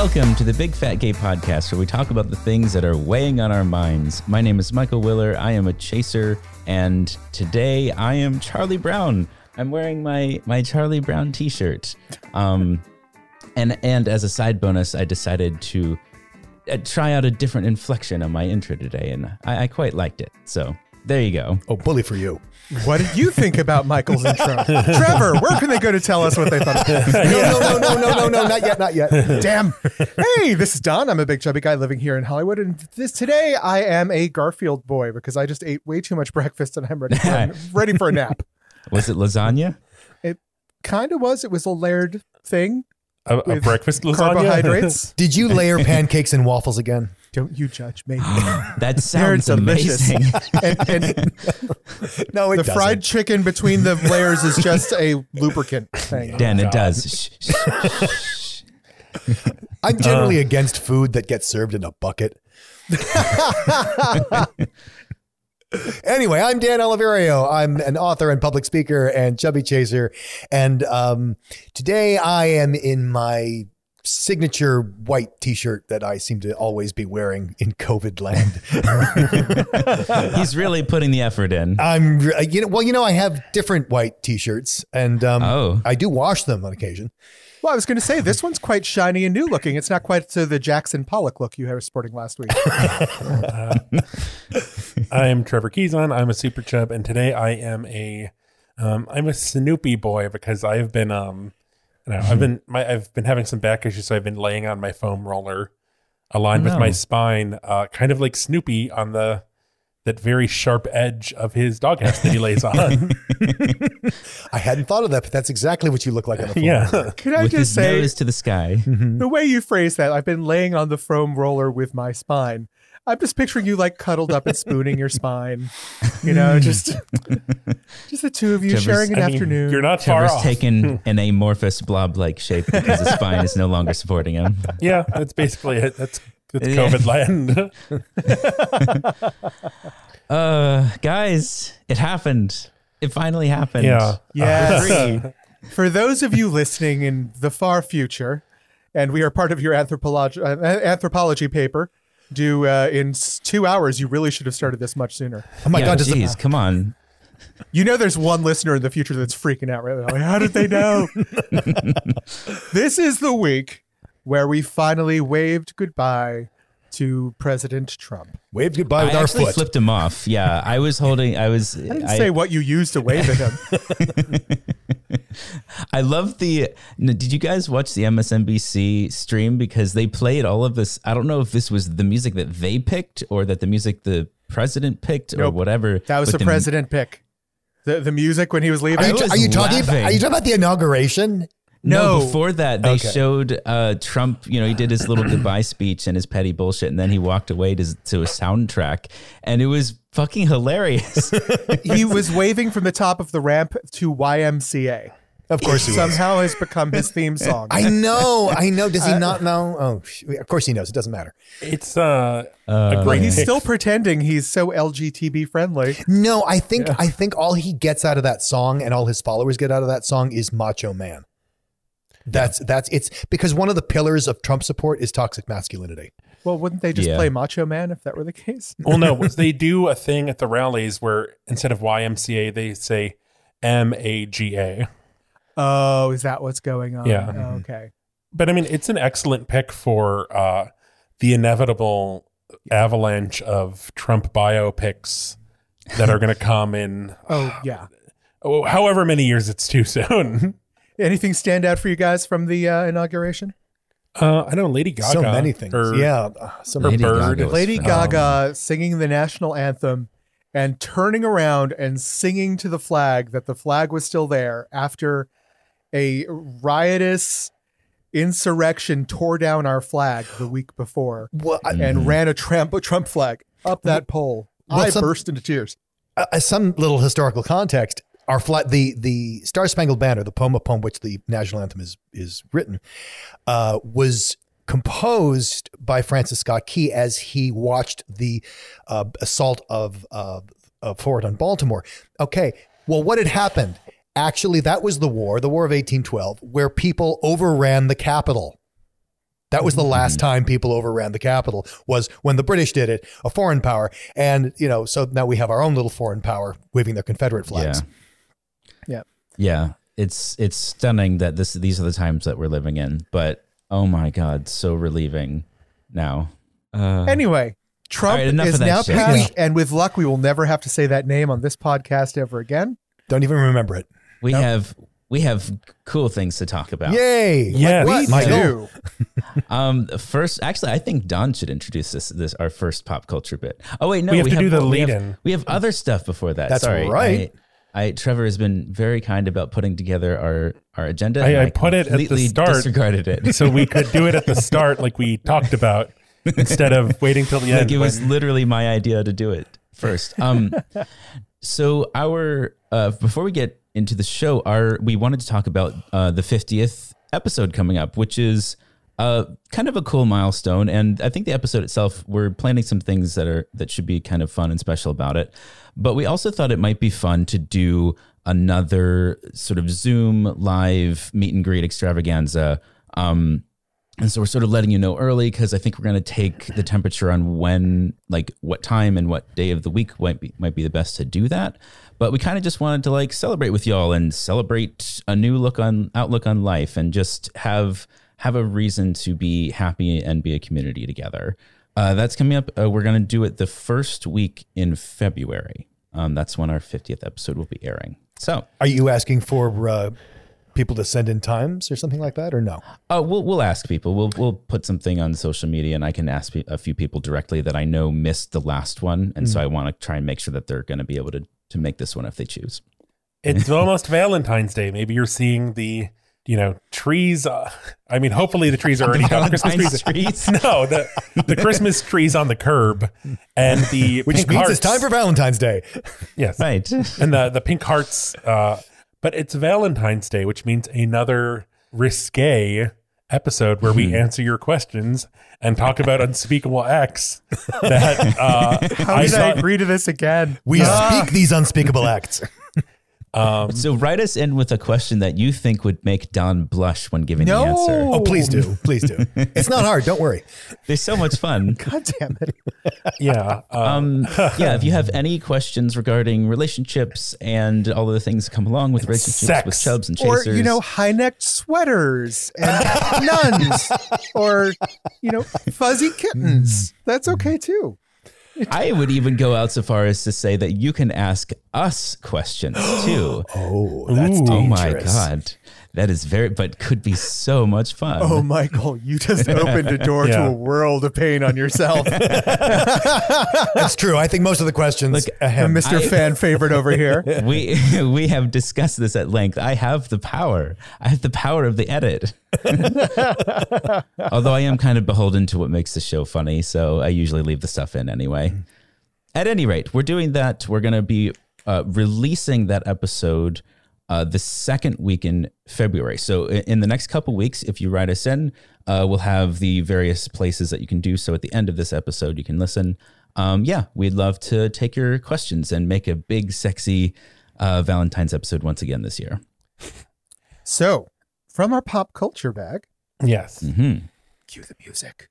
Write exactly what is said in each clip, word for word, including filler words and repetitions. Welcome to the Big Fat Gay Podcast, where we talk about the things that are weighing on our minds. My name is Michael Willer. I am a chaser, and today I am Charlie Brown. I'm wearing my my Charlie Brown t-shirt. Um, and and as a side bonus, I decided to try out a different inflection on my intro today, and I, I quite liked it. So there you go. Oh, bully for you. What did you think about Michael's intro? Trevor, where can they go to tell us what they thought? Of no, no, no, no, no, no, no, not yet, not yet. Damn. Hey, this is Don. I'm a big chubby guy living here in Hollywood. And this today I am a Garfield boy because I just ate way too much breakfast and I'm ready for, I'm ready for a nap. Was it lasagna? It kind of was. It was a layered thing. A, a breakfast lasagna? Carbohydrates. Did you layer pancakes and waffles again? Don't you judge me. That sounds amazing. and, and no, it the doesn't. Fried chicken between the layers is just a lubricant thing. Dan, oh, it God. does. I'm generally uh, against food that gets served in a bucket. Anyway, I'm Dan Oliverio. I'm an author and public speaker and chubby chaser. And um, today I am in my signature white t-shirt that I seem to always be wearing in COVID land. He's really putting the effort in. I'm, you know, well, you know, I have different white t-shirts and um, oh. I do wash them on occasion. Well, I was going to say, this one's quite shiny and new looking. It's not quite to the Jackson Pollock look you were sporting last week. uh, I am Trevor Keyson. I'm a super chub. And today I am a, um, I'm a Snoopy boy because I have been, um, No, I've been my I've been having some back issues, so I've been laying on my foam roller, aligned no. with my spine, uh, kind of like Snoopy on the that very sharp edge of his doghouse that he lays on. I hadn't thought of that, but that's exactly what you look like on the foam yeah. roller. Can I with just his say nose to the sky? Mm-hmm. The way you phrase that, I've been laying on the foam roller with my spine. I'm just picturing you like cuddled up and spooning your spine, you know, just just the two of you Trevor's, sharing an I mean, afternoon. You're not Trevor's far off. Taken an amorphous blob-like shape because his spine is no longer supporting him. Yeah, that's basically it. That's, that's COVID land. uh, guys, it happened. It finally happened. Yeah. Yes. Uh, for those of you listening in the far future, and we are part of your anthropology, uh, anthropology paper, Do uh, in two hours, you really should have started this much sooner. Oh my yeah, God, geez, just, uh, come on. You know there's one listener in the future that's freaking out right now. Like, how did they know? This is the week where we finally waved goodbye to President Trump. Waved goodbye with I our foot. I actually flipped him off. Yeah, I was holding, I was. I didn't I, say what you used to wave at him. I love the, did you guys watch the M S N B C stream? Because they played all of this. I don't know if this was the music that they picked or that the music the president picked nope. or whatever. That was the, the president pick. The the music when he was leaving. Are you, are you, talking, about, are you talking about the inauguration? No, no before that, they okay. showed uh, Trump, you know, he did his little goodbye speech and his petty bullshit. And then he walked away to, to a soundtrack and it was fucking hilarious. He was waving from the top of the ramp to Y M C A. Of course he somehow was. Has become his theme song. I know. I know. Does he uh, not know? Oh, of course he knows. It doesn't matter. It's uh, uh, a great He's pick. Still pretending he's so L G B T friendly. No, I think yeah. I think all he gets out of that song and all his followers get out of that song is Macho Man. That's yeah. that's it's because one of the pillars of Trump support is toxic masculinity. Well, wouldn't they just yeah. play Macho Man if that were the case? Well, no, they do a thing at the rallies where instead of Y M C A, they say M A G A. Oh, is that what's going on? Yeah. Oh, okay. But I mean, it's an excellent pick for uh, the inevitable avalanche of Trump biopics that are going to come in. Oh, yeah. Oh, however many years it's too soon. Anything stand out for you guys from the uh, inauguration? Uh, I know Lady Gaga. So many things. Her, yeah. Uh, some Lady bird. Gaga Lady Gaga um, singing the national anthem. And turning around and singing to the flag that the flag was still there after a riotous insurrection tore down our flag the week before well, I, and mm. ran a Trump, a Trump flag up that pole. Well, I some, burst into tears. Uh, some little historical context. Our flag, the the Star Spangled Banner, the poem upon which the national anthem is is written, uh, was composed by Francis Scott Key as he watched the uh, assault of, uh, of Fort on Baltimore. Okay, well, what had happened? Actually, that was the war, the War of eighteen twelve, where people overran the Capitol. That was the last mm-hmm. time people overran the Capitol, was when the British did it, a foreign power. And, you know, so now we have our own little foreign power waving their Confederate flags. Yeah. Yeah. Yeah. It's, it's stunning that this, these are the times that we're living in, but oh my God, so relieving now. Uh, anyway, Trump right, is now shit. passed, yeah. and with luck, we will never have to say that name on this podcast ever again. Don't even remember it. We nope. have... We have cool things to talk about. Yay! Yeah, like we do. um, first, actually, I think Don should introduce this. This our first pop culture bit. Oh wait, no, we have we to have, do the lead we have, in. We have other stuff before that. That's Sorry, right. I, I Trevor has been very kind about putting together our our agenda. I, I, I put it at the start. Disregarded it, so we could do it at the start, like we talked about, instead of waiting till the like end. It was literally my idea to do it first. Um, so our uh, before we get into the show, our we wanted to talk about uh, the fiftieth episode coming up, which is uh, kind of a cool milestone. And I think the episode itself, we're planning some things that are that should be kind of fun and special about it. But we also thought it might be fun to do another sort of Zoom live meet and greet extravaganza. Um, and so we're sort of letting you know early because I think we're going to take the temperature on when, like what time and what day of the week might be, might be the best to do that. But we kind of just wanted to like celebrate with y'all and celebrate a new look on outlook on life and just have have a reason to be happy and be a community together. Uh, that's coming up. Uh, we're going to do it the first week in February. Um, that's when our fiftieth episode will be airing. So are you asking for uh, people to send in times or something like that or no? Uh, we'll, we'll ask people. We'll, we'll put something on social media and I can ask a few people directly that I know missed the last one. And mm. so I want to try and make sure that they're going to be able to to make this one if they choose. It's almost Valentine's Day. Maybe you're seeing the, you know, trees. Uh, I mean, hopefully the trees are already down. Christmas trees. trees? No, the, the Christmas trees on the curb and the Which pink means hearts. It's time for Valentine's Day. Yes. Right. And the, the pink hearts. Uh, but it's Valentine's Day, which means another risque episode where we answer your questions and talk about Unspeakable acts. That uh, How I did thought, I agree to this again? We ah. speak these unspeakable acts. Um, so write us in with a question that you think would make Don blush when giving no. the answer. Oh, please do. Please do. It's not hard. Don't worry. They're so much fun. God damn it. Yeah. Um, um, yeah. If you have any questions regarding relationships and all of the things that come along with relationships sex. with chubs and chasers. Or, you know, high-necked sweaters and nuns or, you know, fuzzy kittens. Mm. That's okay, too. I would even go out so far as to say that you can ask us questions too. Oh, that's Ooh, dangerous. Oh my God. That is very, but could be so much fun. Oh, Michael, you just opened a door yeah. to a world of pain on yourself. That's true. I think most of the questions, Look, ahem, Mister I, fan favorite over here. We, we have discussed this at length. I have the power. I have the power of the edit. Although I am kind of beholden to what makes the show funny. So I usually leave the stuff in anyway. Mm. At any rate, we're doing that. We're going to be uh, releasing that episode Uh, the second week in February. So in, in the next couple weeks, if you write us in, uh, we'll have the various places that you can do. So at the end of this episode, you can listen. Um, yeah, we'd love to take your questions and make a big, sexy uh, Valentine's episode once again this year. So from our pop culture bag. Yes. Mm-hmm. Cue the music.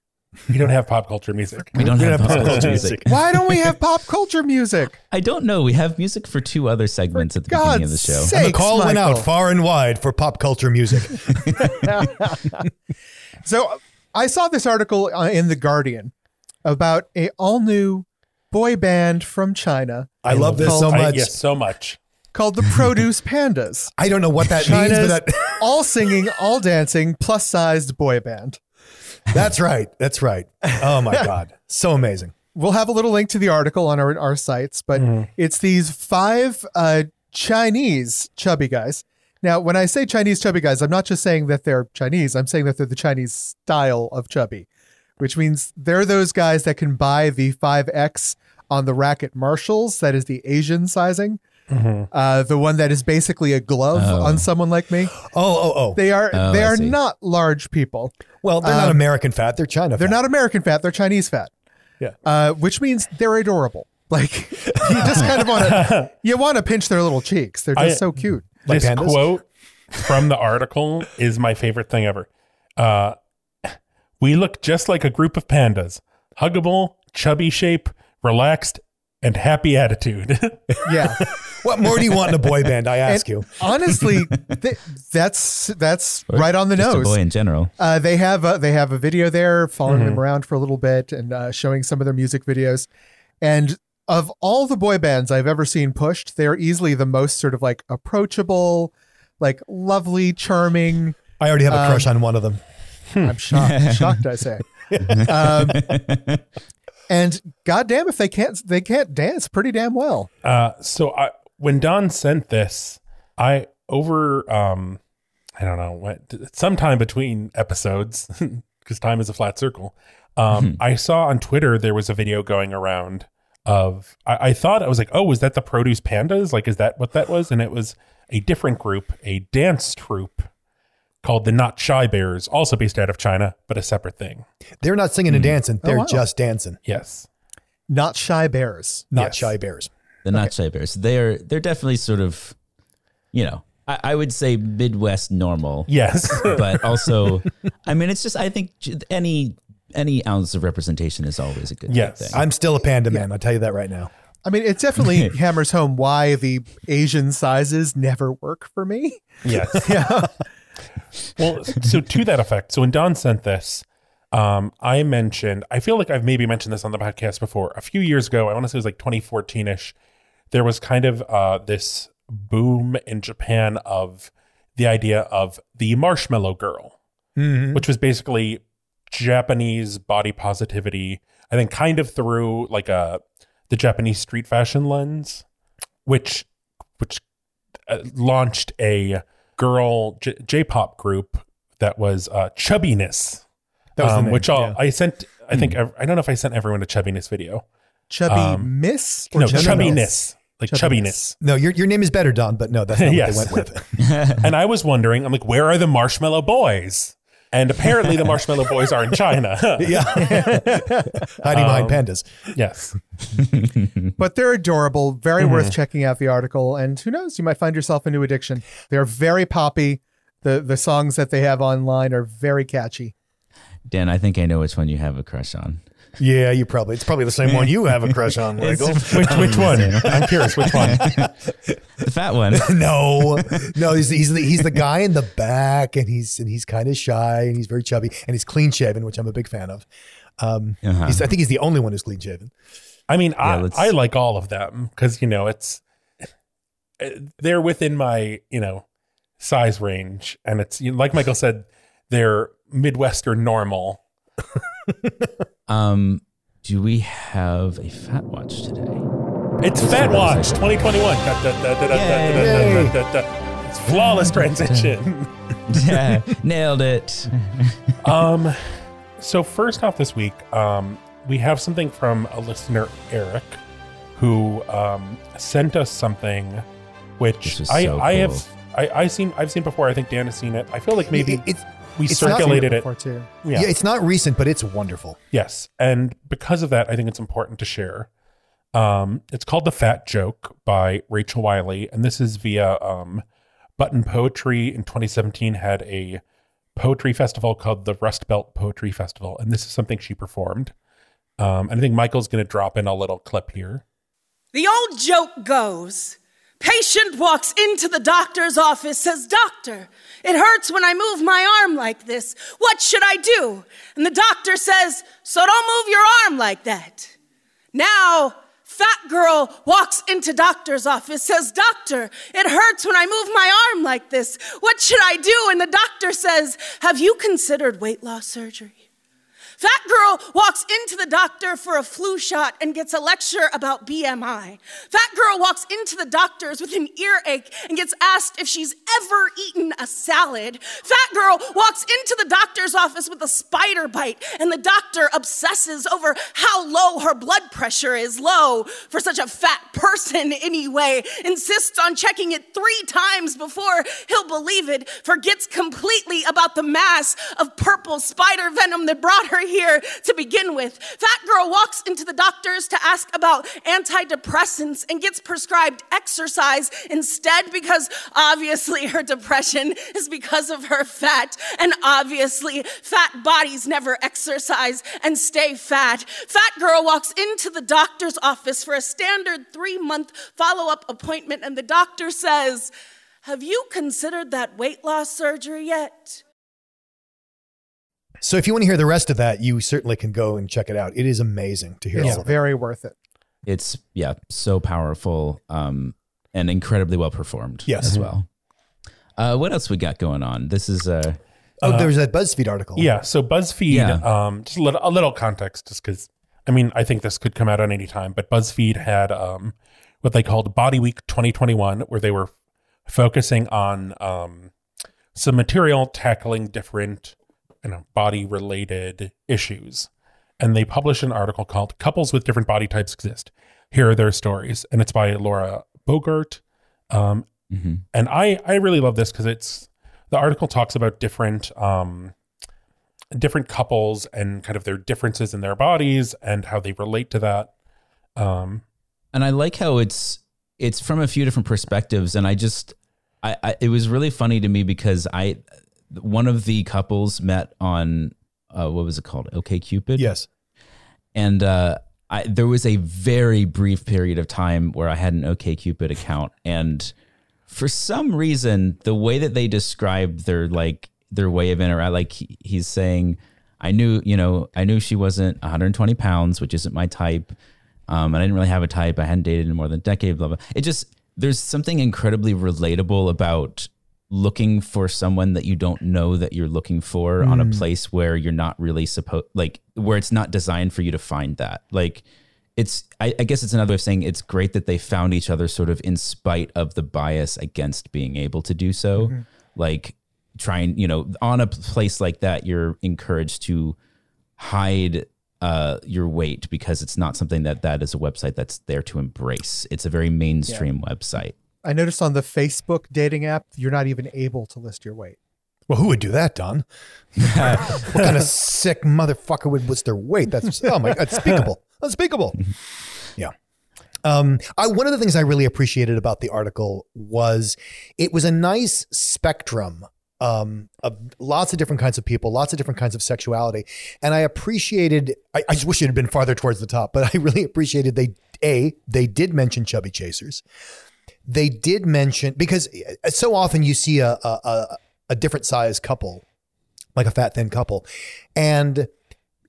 We don't have pop culture music. We don't, we have, don't have pop culture music. Why don't we have pop culture music? I don't know. We have music for two other segments for at the God's beginning of the show. Sakes, and the call Michael. went out far and wide for pop culture music. So I saw this article in The Guardian about a all new boy band from China. I love this called, so much. I, yes, so much. Called the Produce Pandas. I don't know what that China's means. But that all singing, all dancing, plus sized boy band. That's right. That's right. Oh my God. So amazing. We'll have a little link to the article on our, our sites, but mm. it's these five uh, Chinese chubby guys. Now, when I say Chinese chubby guys, I'm not just saying that they're Chinese. I'm saying that they're the Chinese style of chubby, which means they're those guys that can buy the five X on the rack at Marshall's. That is the Asian sizing. Mm-hmm. Uh, the one that is basically a glove oh. on someone like me. Oh, oh, oh. They are oh, they are not large people. Well, they're um, not American fat. They're China fat. They're not American fat. They're Chinese fat. Yeah. Uh, which means they're adorable. Like, you just kind of want to, you want to pinch their little cheeks. They're just I, so cute. Like this pandas. Quote from the article is my favorite thing ever. Uh, We look just like a group of pandas. Huggable, chubby shape, relaxed, and happy attitude. Yeah. What more do you want in a boy band, I ask and you? Honestly, th- that's that's or right on the just nose. A boy in general. Uh, they have a, they have a video there following mm-hmm. them around for a little bit and uh, showing some of their music videos. And of all the boy bands I've ever seen pushed, they're easily the most sort of like approachable, like lovely, charming. I already have a um, crush on one of them. I'm shocked. Shocked, I say. Um, and goddamn, if they can't, they can't dance pretty damn well. Uh, so I, when Don sent this, I over, um, I don't know what, sometime between episodes, because time is a flat circle. Um, mm-hmm. I saw on Twitter there was a video going around of. I, I thought I was like, oh, was that the Produce Pandas? Like, is that what that was? And it was a different group, a dance troupe. Called the Not Shy Bears, also based out of China, but a separate thing. They're not singing and dancing. They're oh, wow. just dancing. Yes. Not Shy Bears. Not yes. Shy Bears. The Not okay. Shy Bears. They're they're definitely sort of, you know, I, I would say Midwest normal. Yes. But also, I mean, it's just, I think any any ounce of representation is always a good yes. thing. I'm still a panda man. Yeah. I'll tell you that right now. I mean, it definitely hammers home why the Asian sizes never work for me. Yes. Yeah. Well, so to that effect, so when Don sent this, um, I mentioned, I feel like I've maybe mentioned this on the podcast before. A few years ago, I want to say it was like twenty fourteen-ish, there was kind of uh, this boom in Japan of the idea of the marshmallow girl, mm-hmm. which was basically Japanese body positivity, I think kind of through like a the Japanese street fashion lens, which, which uh, launched a... girl J- J-pop group that was uh, Chubbiness, that was um, the name, which all yeah. I sent. I think mm. I don't know if I sent everyone a Chubbiness video. Chubby um, Miss, or no Chubbiness, like Chubbiness. Chubbiness. No, your your name is better, Don. But no, that's not yes. what they went with. And I was wondering, I'm like, where are the Marshmallow Boys? And apparently, the Marshmallow Boys are in China. Yeah, hiding behind um, pandas. Yes, but they're adorable. Very mm-hmm. worth checking out the article. And who knows, you might find yourself a new addiction. They're very poppy. the The songs that they have online are very catchy. Dan, I think I know which one you have a crush on. Yeah, you probably. It's probably the same one you have a crush on, Michael. Which which one? I'm curious. Which one? The fat one? no, no. He's he's the, he's the guy in the back, and he's and he's kind of shy, and he's very chubby, and he's clean shaven, which I'm a big fan of. Um, uh-huh. he's, I think he's the only one who's clean shaven. I mean, yeah, I I like all of them because you know it's they're within my you know size range, and it's you know, like Michael said, they're Midwestern normal. Um, do we have a Fat Watch today? It's Fat Watch twenty twenty-one. It's flawless transition. Yeah, nailed it. um, so first off this week, um, we have something from a listener, Eric, who um sent us something, which I so I cool. have I I seen I've seen before. I think Dan has seen it. I feel like maybe it, it, it's. We it's circulated it. Too. Yeah. yeah, it's not recent, but it's wonderful. Yes. And because of that, I think it's important to share. Um, it's called The Fat Joke by Rachel Wiley. And this is via um, Button Poetry in twenty seventeen had a poetry festival called the Rust Belt Poetry Festival. And this is something she performed. Um, and I think Michael's going to drop in a little clip here. The old joke goes... Patient walks into the doctor's office, says, Doctor, it hurts when I move my arm like this. What should I do? And the doctor says, so don't move your arm like that. Now, fat girl walks into doctor's office, says, Doctor, it hurts when I move my arm like this. What should I do? And the doctor says, have you considered weight loss surgery? Fat girl walks into the doctor for a flu shot and gets a lecture about B M I. Fat girl walks into the doctor's with an earache and gets asked if she's ever eaten a salad. Fat girl walks into the doctor's office with a spider bite and the doctor obsesses over how low her blood pressure is. Low for such a fat person anyway. Insists on checking it three times before he'll believe it. Forgets completely about the mass of purple spider venom that brought her here to begin with. Fat girl walks into the doctors to ask about antidepressants and gets prescribed exercise instead because obviously her depression is because of her fat. And obviously fat bodies never exercise and stay fat. Fat girl walks into the doctor's office for a standard three-month follow-up appointment, and the doctor says, "Have you considered that weight loss surgery yet?" So if you want to hear the rest of that, you certainly can go and check it out. It is amazing to hear. It's all very worth it. It's, yeah, so powerful um, and incredibly well performed, yes, as well. Uh, what else we got going on? This is a... Oh, uh, there's that BuzzFeed article. Yeah, so BuzzFeed, yeah. Um, just a little, a little context, just because, I mean, I think this could come out at any time, but BuzzFeed had um, what they called Body Week twenty twenty-one, where they were focusing on um, some material tackling different, you know, body-related issues. And they published an article called Couples with Different Body Types Exist. Here are their stories. And it's by Laura Bogart. Um, mm-hmm. And I, I really love this because it's, the article talks about different um, different couples and kind of their differences in their bodies and how they relate to that. Um, and I like how it's it's from a few different perspectives. And I just, I, I it was really funny to me because I one of the couples met on uh, what was it called? OKCupid? Yes. And uh, I, there was a very brief period of time where I had an OKCupid account, and for some reason, the way that they describe their, like, their way of interact, like he, he's saying, I knew, you know, I knew she wasn't one hundred twenty pounds, which isn't my type. Um, and I didn't really have a type. I hadn't dated in more than a decade, blah, blah. It just, there's something incredibly relatable about looking for someone that you don't know that you're looking for mm. on a place where you're not really supposed, like, where it's not designed for you to find that. Like, It's, I, I guess it's another way of saying it's great that they found each other sort of in spite of the bias against being able to do so. Mm-hmm. Like trying, you know, on a place like that, you're encouraged to hide uh, your weight because it's not something that that is a website that's there to embrace. It's a very mainstream yeah. website. I noticed on the Facebook dating app, you're not even able to list your weight. Well, who would do that, Don? What kind of sick motherfucker would list their weight? That's just, oh my God, unspeakable, unspeakable. Yeah. Um, I, one of the things I really appreciated about the article was it was a nice spectrum um, of lots of different kinds of people, lots of different kinds of sexuality. And I appreciated, I, I just wish it had been farther towards the top, but I really appreciated they, A, they did mention chubby chasers. They did mention, because so often you see a, a, a a different size couple, like a fat, thin couple. And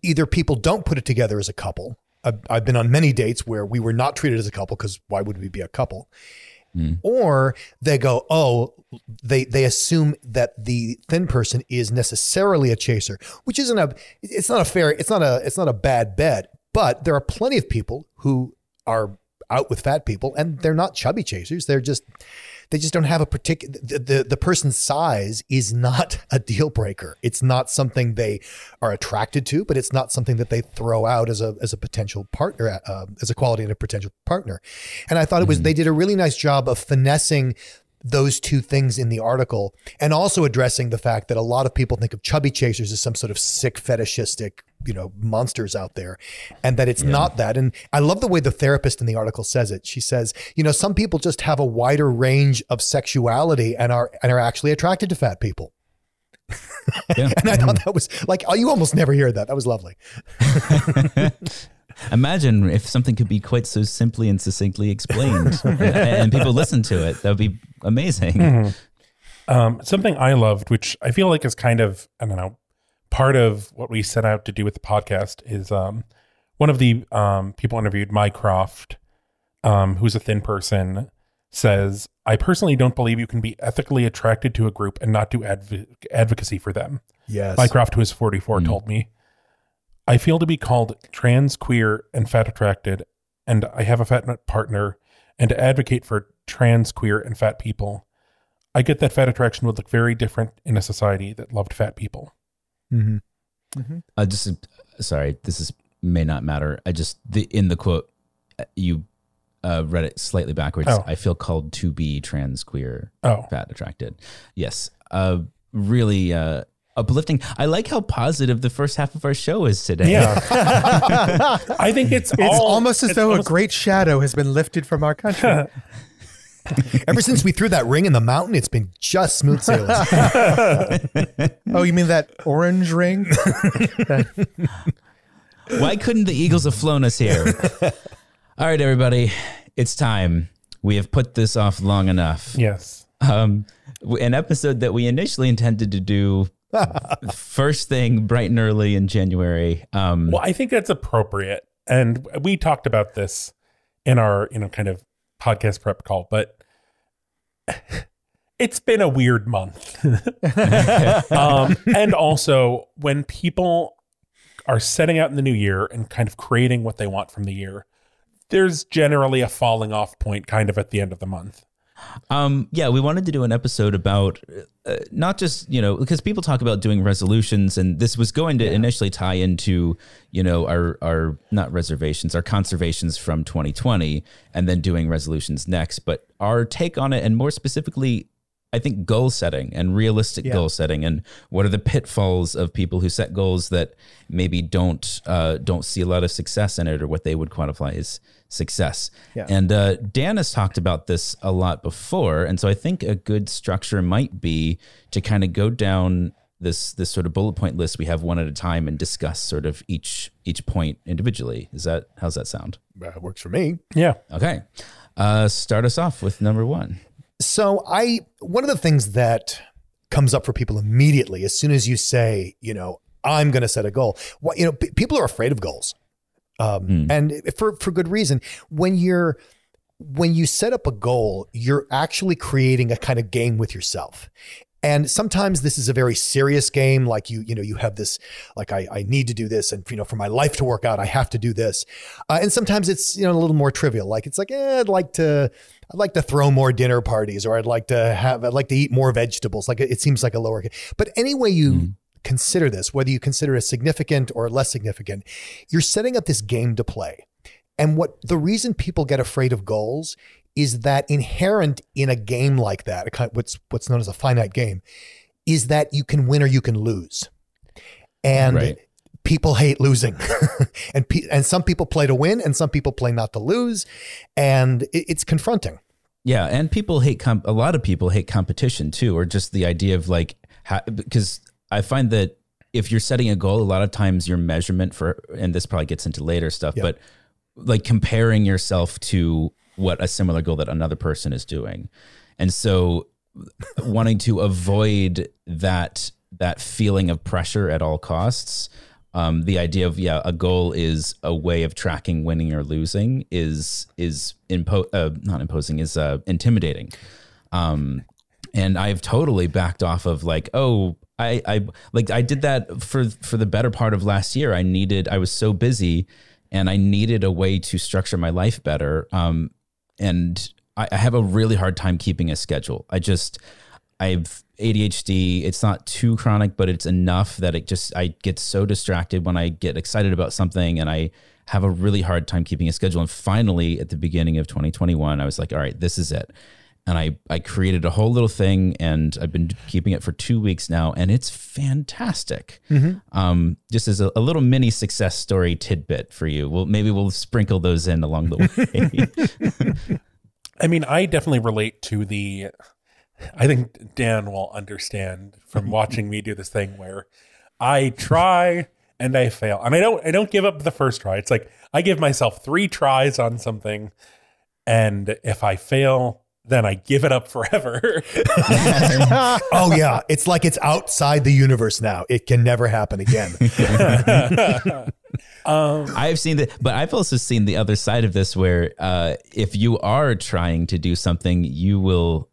either people don't put it together as a couple. I've, I've been on many dates where we were not treated as a couple because why would we be a couple? Mm. Or they go, oh, they they assume that the thin person is necessarily a chaser, which isn't a, it's not a fair, it's not a, it's not a bad bet, but there are plenty of people who are out with fat people and they're not chubby chasers. They're just, they just don't have a particular, the, the, the person's size is not a deal breaker. It's not something they are attracted to, but it's not something that they throw out as a, as a potential partner, uh, as a quality in a potential partner. And I thought it was, mm-hmm. they did a really nice job of finessing those two things in the article and also addressing the fact that a lot of people think of chubby chasers as some sort of sick fetishistic, you know, monsters out there, and that it's yeah. not that. And I love the way the therapist in the article says it. She says, you know, some people just have a wider range of sexuality and are, and are actually attracted to fat people. Yeah. And I thought that was like, oh, you almost never hear that. That was lovely. Imagine if something could be quite so simply and succinctly explained and, and people listen to it. That would be amazing. Mm-hmm. Um, something I loved, which I feel like is kind of, I don't know, part of what we set out to do with the podcast is um, one of the um, people interviewed, Mycroft, um, who's a thin person, says, I personally don't believe you can be ethically attracted to a group and not do adv- advocacy for them. Yes. Mycroft, who is forty-four, mm-hmm. told me, I feel to be called trans, queer, and fat attracted, and I have a fat partner, and to advocate for trans, queer, and fat people, I get that fat attraction would look very different in a society that loved fat people. Mm-hmm. Mm-hmm. Uh, just sorry, this is may not matter. I just the in the quote you uh, read it slightly backwards. Oh. I feel called to be trans, queer, oh. fat attracted. Yes, uh, really uh, uplifting. I like how positive the first half of our show is today. Yeah. I think it's it's all, almost as it's though almost, a great shadow has been lifted from our country. Ever since we threw that ring in the mountain, it's been just smooth sailing. Oh, you mean that orange ring? Why couldn't the Eagles have flown us here? All right, everybody, it's time. We have put this off long enough. Yes. Um, an episode that we initially intended to do first thing bright and early in January. Um, well, I think that's appropriate. And we talked about this in our, you know, kind of podcast prep call, but it's been a weird month. um, and also when people are setting out in the new year and kind of creating what they want from the year, there's generally a falling off point kind of at the end of the month. Um, yeah, we wanted to do an episode about uh, not just, you know, because people talk about doing resolutions, and this was going to yeah. initially tie into, you know, our, our not reservations, our conservations from twenty twenty, and then doing resolutions next. But our take on it, and more specifically, I think goal setting and realistic yeah. goal setting, and what are the pitfalls of people who set goals that maybe don't uh, don't see a lot of success in it, or what they would quantify as success. Yeah. And uh, Dan has talked about this a lot before, and so I think a good structure might be to kind of go down this this sort of bullet point list we have one at a time and discuss sort of each each point individually. Is that how's that sound? That uh, works for me. Yeah. Okay. Uh, start us off with number one. So I, one of the things that comes up for people immediately, as soon as you say, you know, I'm going to set a goal, what, you know, p- people are afraid of goals. Um, mm. And for, for good reason. When you're, when you set up a goal, you're actually creating a kind of game with yourself. And sometimes this is a very serious game. Like you, you know, you have this, like, I, I need to do this. And, you know, for my life to work out, I have to do this. Uh, and sometimes it's, you know, a little more trivial. Like, it's like, eh, I'd like to, I'd like to throw more dinner parties, or I'd like to have, I'd like to eat more vegetables. Like, it, it seems like a lower, but any way you mm. consider this, whether you consider it significant or less significant, you're setting up this game to play. And what the reason people get afraid of goals is that inherent in a game like that, what's what's known as a finite game, is that you can win or you can lose. And right. people hate losing. and pe- and some people play to win, and some people play not to lose. And it, it's confronting. Yeah, and people hate, com- a lot of people hate competition too, or just the idea of like, how, because I find that if you're setting a goal, a lot of times your measurement for, and this probably gets into later stuff, yep. but like comparing yourself to what a similar goal that another person is doing. And so wanting to avoid that, that feeling of pressure at all costs. Um, the idea of, yeah, a goal is a way of tracking winning or losing is, is impo- uh, not imposing is uh, intimidating. Um, and I've totally backed off of like, oh, I, I like, I did that for, for the better part of last year. I needed, I was so busy and I needed a way to structure my life better. Um, And I, I have a really hard time keeping a schedule. I just, I have A D H D. It's not too chronic, but it's enough that it just, I get so distracted when I get excited about something, and I have a really hard time keeping a schedule. And finally, at the beginning of twenty twenty-one, I was like, all right, this is it. And I, I created a whole little thing, and I've been keeping it for two weeks now, and it's fantastic. Mm-hmm. Um, just as a, a little mini success story tidbit for you. Well, maybe we'll sprinkle those in along the way. I mean, I definitely relate to the, I think Dan will understand from watching me do this thing where I try and I fail. And I don't, I don't give up the first try. It's like, I give myself three tries on something, and if I fail, then I give it up forever. Oh yeah. It's like, it's outside the universe now. It can never happen again. um, I've seen that, but I've also seen the other side of this where, uh, if you are trying to do something, you will,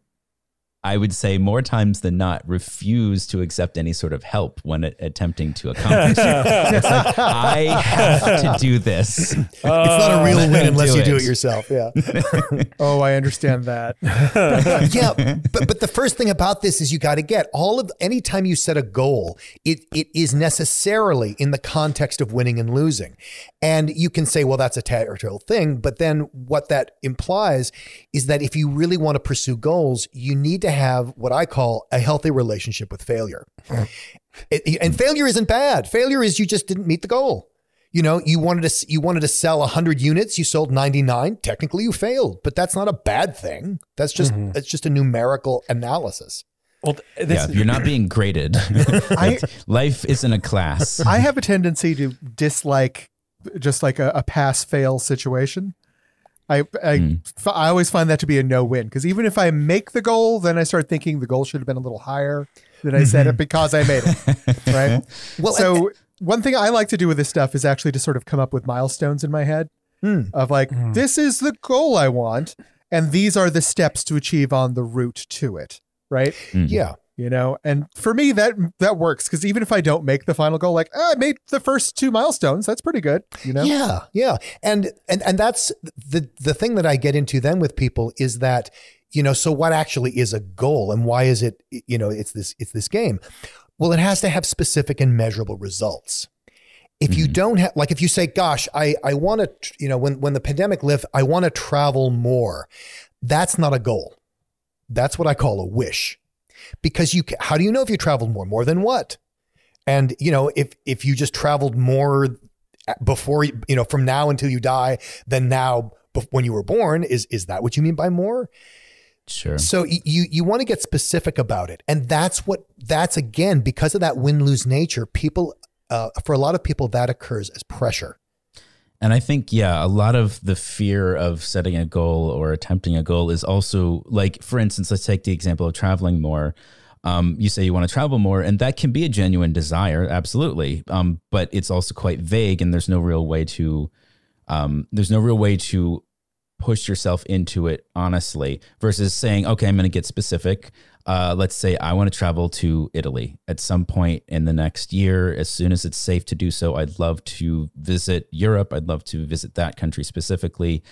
I would say more times than not, refuse to accept any sort of help when it, attempting to accomplish it. It's like, I have to do this. Uh, it's not a real win unless you do it yourself. Yeah. Oh, I understand that. Yeah. But, but the first thing about this is you got to get all of, anytime you set a goal, it it is necessarily in the context of winning and losing. And you can say, well, that's a territorial thing. But then what that implies is that if you really want to pursue goals, you need to have have what I call a healthy relationship with failure. it, and failure isn't bad. Failure is you just didn't meet the goal. You know, you wanted to you wanted to sell one hundred units. You sold ninety-nine. Technically, you failed, but that's not a bad thing. That's just mm-hmm. that's just a numerical analysis. Well, this yeah, is, you're not being graded. I, life isn't a class. I have a tendency to dislike just like a, a pass-fail situation. I I, mm. f- I always find that to be a no-win, because even if I make the goal, then I start thinking the goal should have been a little higher than I set it because I made it. Right. Well, so I, one thing I like to do with this stuff is actually to sort of come up with milestones in my head mm. of like, mm. this is the goal I want, and these are the steps to achieve on the route to it. Right. Mm. Yeah. You know, and for me, that that works, because even if I don't make the final goal, like oh, I made the first two milestones, that's pretty good. You know, yeah, yeah, and and and that's the the thing that I get into then with people is that, you know, so what actually is a goal, and why is it, you know, it's this it's this game? Well, it has to have specific and measurable results. If mm-hmm. you don't have, like, if you say, "Gosh, I I want to," you know, when when the pandemic lifts, I want to travel more. That's not a goal. That's what I call a wish. Because you, how do you know if you traveled more, more than what? And, you know, if, if you just traveled more before, you know, from now until you die, than now when you were born, is, is that what you mean by more? Sure. So you, you want to get specific about it. And that's what, that's again, because of that win-lose nature, people, uh, for a lot of people, that occurs as pressure. And I think, yeah, a lot of the fear of setting a goal or attempting a goal is also like, for instance, let's take the example of traveling more. Um, you say you want to travel more, and that can be a genuine desire. Absolutely. Um, but it's also quite vague, and there's no real way to, um, there's no real way to push yourself into it, honestly, versus saying, okay, I'm going to get specific. Uh, let's say I want to travel to Italy at some point in the next year. As soon as it's safe to do so, I'd love to visit Europe. I'd love to visit that country specifically.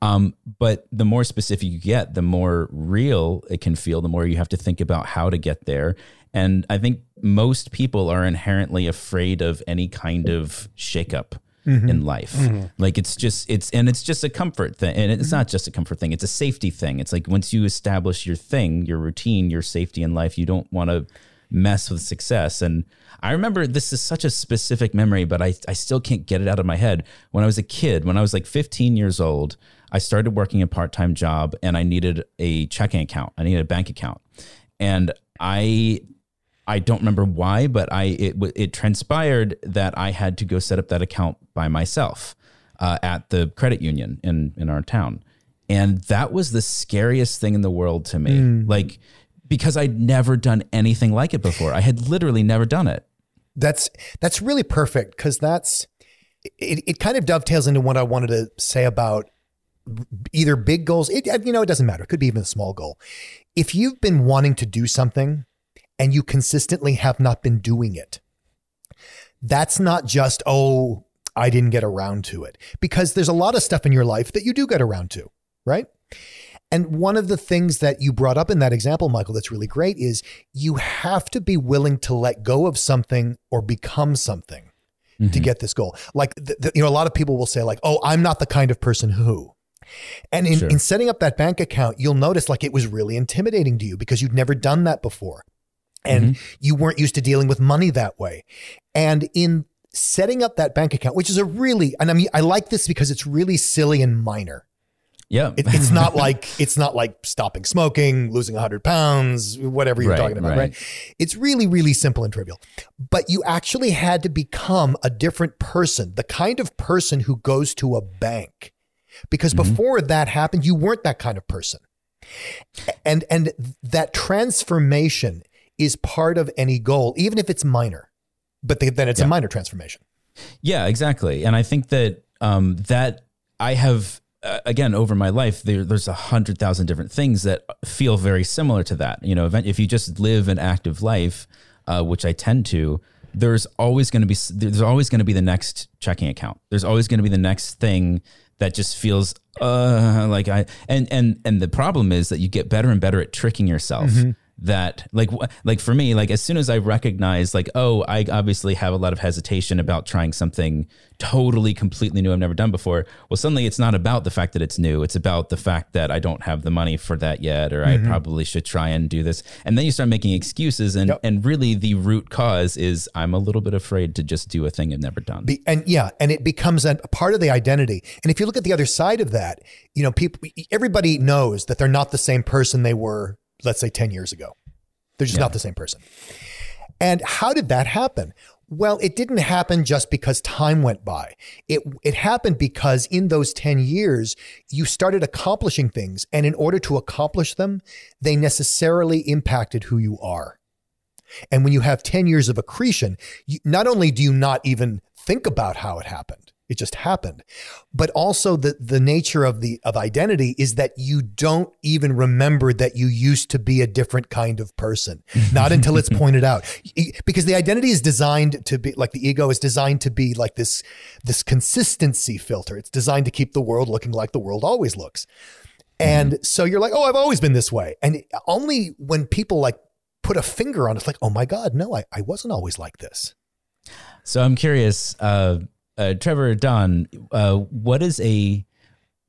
Um, but the more specific you get, the more real it can feel, the more you have to think about how to get there. And I think most people are inherently afraid of any kind of shakeup mm-hmm. in life. Mm-hmm. Like it's just, it's, and it's just a comfort thing. And it's mm-hmm. not just a comfort thing. It's a safety thing. It's like, once you establish your thing, your routine, your safety in life, you don't want to mess with success. And I remember, this is such a specific memory, but I, I still can't get it out of my head. When I was a kid, when I was like fifteen years old, I started working a part-time job, and I needed a checking account. I needed a bank account. And I, I don't remember why, but I it it transpired that I had to go set up that account by myself uh, at the credit union in in our town, and that was the scariest thing in the world to me. Mm. Like, because I'd never done anything like it before. I had literally never done it. That's that's really perfect, because that's it. It kind of dovetails into what I wanted to say about either big goals. It, you know, it doesn't matter. It could be even a small goal. If you've been wanting to do something and you consistently have not been doing it, that's not just, oh, I didn't get around to it. Because there's a lot of stuff in your life that you do get around to, right? And one of the things that you brought up in that example, Michael, that's really great is you have to be willing to let go of something or become something mm-hmm. to get this goal. Like, the, the, you know, a lot of people will say like, oh, I'm not the kind of person who. And in, sure. in setting up that bank account, you'll notice like it was really intimidating to you because you'd never done that before. And mm-hmm. you weren't used to dealing with money that way. And in setting up that bank account, which is a really, and I mean, I like this because it's really silly and minor. Yeah. It, it's not like, it's not like stopping smoking, losing a hundred pounds, whatever you're right, talking about, right. right? It's really, really simple and trivial, but you actually had to become a different person, the kind of person who goes to a bank, because mm-hmm. before that happened, you weren't that kind of person. And, and that transformation is part of any goal, even if it's minor, but the, then it's yeah. a minor transformation. Yeah, exactly. And I think that um, that I have, uh, again, over my life, there, there's a hundred thousand different things that feel very similar to that. You know, if you just live an active life, uh, which I tend to, there's always going to be, there's always going to be the next checking account. There's always going to be the next thing that just feels uh, like I, and, and, and the problem is that you get better and better at tricking yourself. Mm-hmm. that like, like for me, like as soon as I recognize like, oh, I obviously have a lot of hesitation about trying something totally completely new I've never done before. Well, suddenly it's not about the fact that it's new. It's about the fact that I don't have the money for that yet, or mm-hmm. I probably should try and do this. And then you start making excuses. And, yep. and really the root cause is I'm a little bit afraid to just do a thing I've never done. Be, and yeah. And it becomes a, a part of the identity. And if you look at the other side of that, you know, people, everybody knows that they're not the same person they were, let's say ten years ago. They're just yeah. not the same person. And how did that happen? Well, it didn't happen just because time went by. It it happened because in those ten years, you started accomplishing things. And in order to accomplish them, they necessarily impacted who you are. And when you have ten years of accretion, you, not only do you not even think about how it happened, it just happened. But also the, the nature of the of identity is that you don't even remember that you used to be a different kind of person, not until it's pointed out. Because the identity is designed to be, like the ego is designed to be like this, this consistency filter. It's designed to keep the world looking like the world always looks. And mm. so you're like, oh, I've always been this way. And only when people like put a finger on it, it's like, oh my God, no, I, I wasn't always like this. So I'm curious, uh, Uh, Trevor, Don, uh, what is a,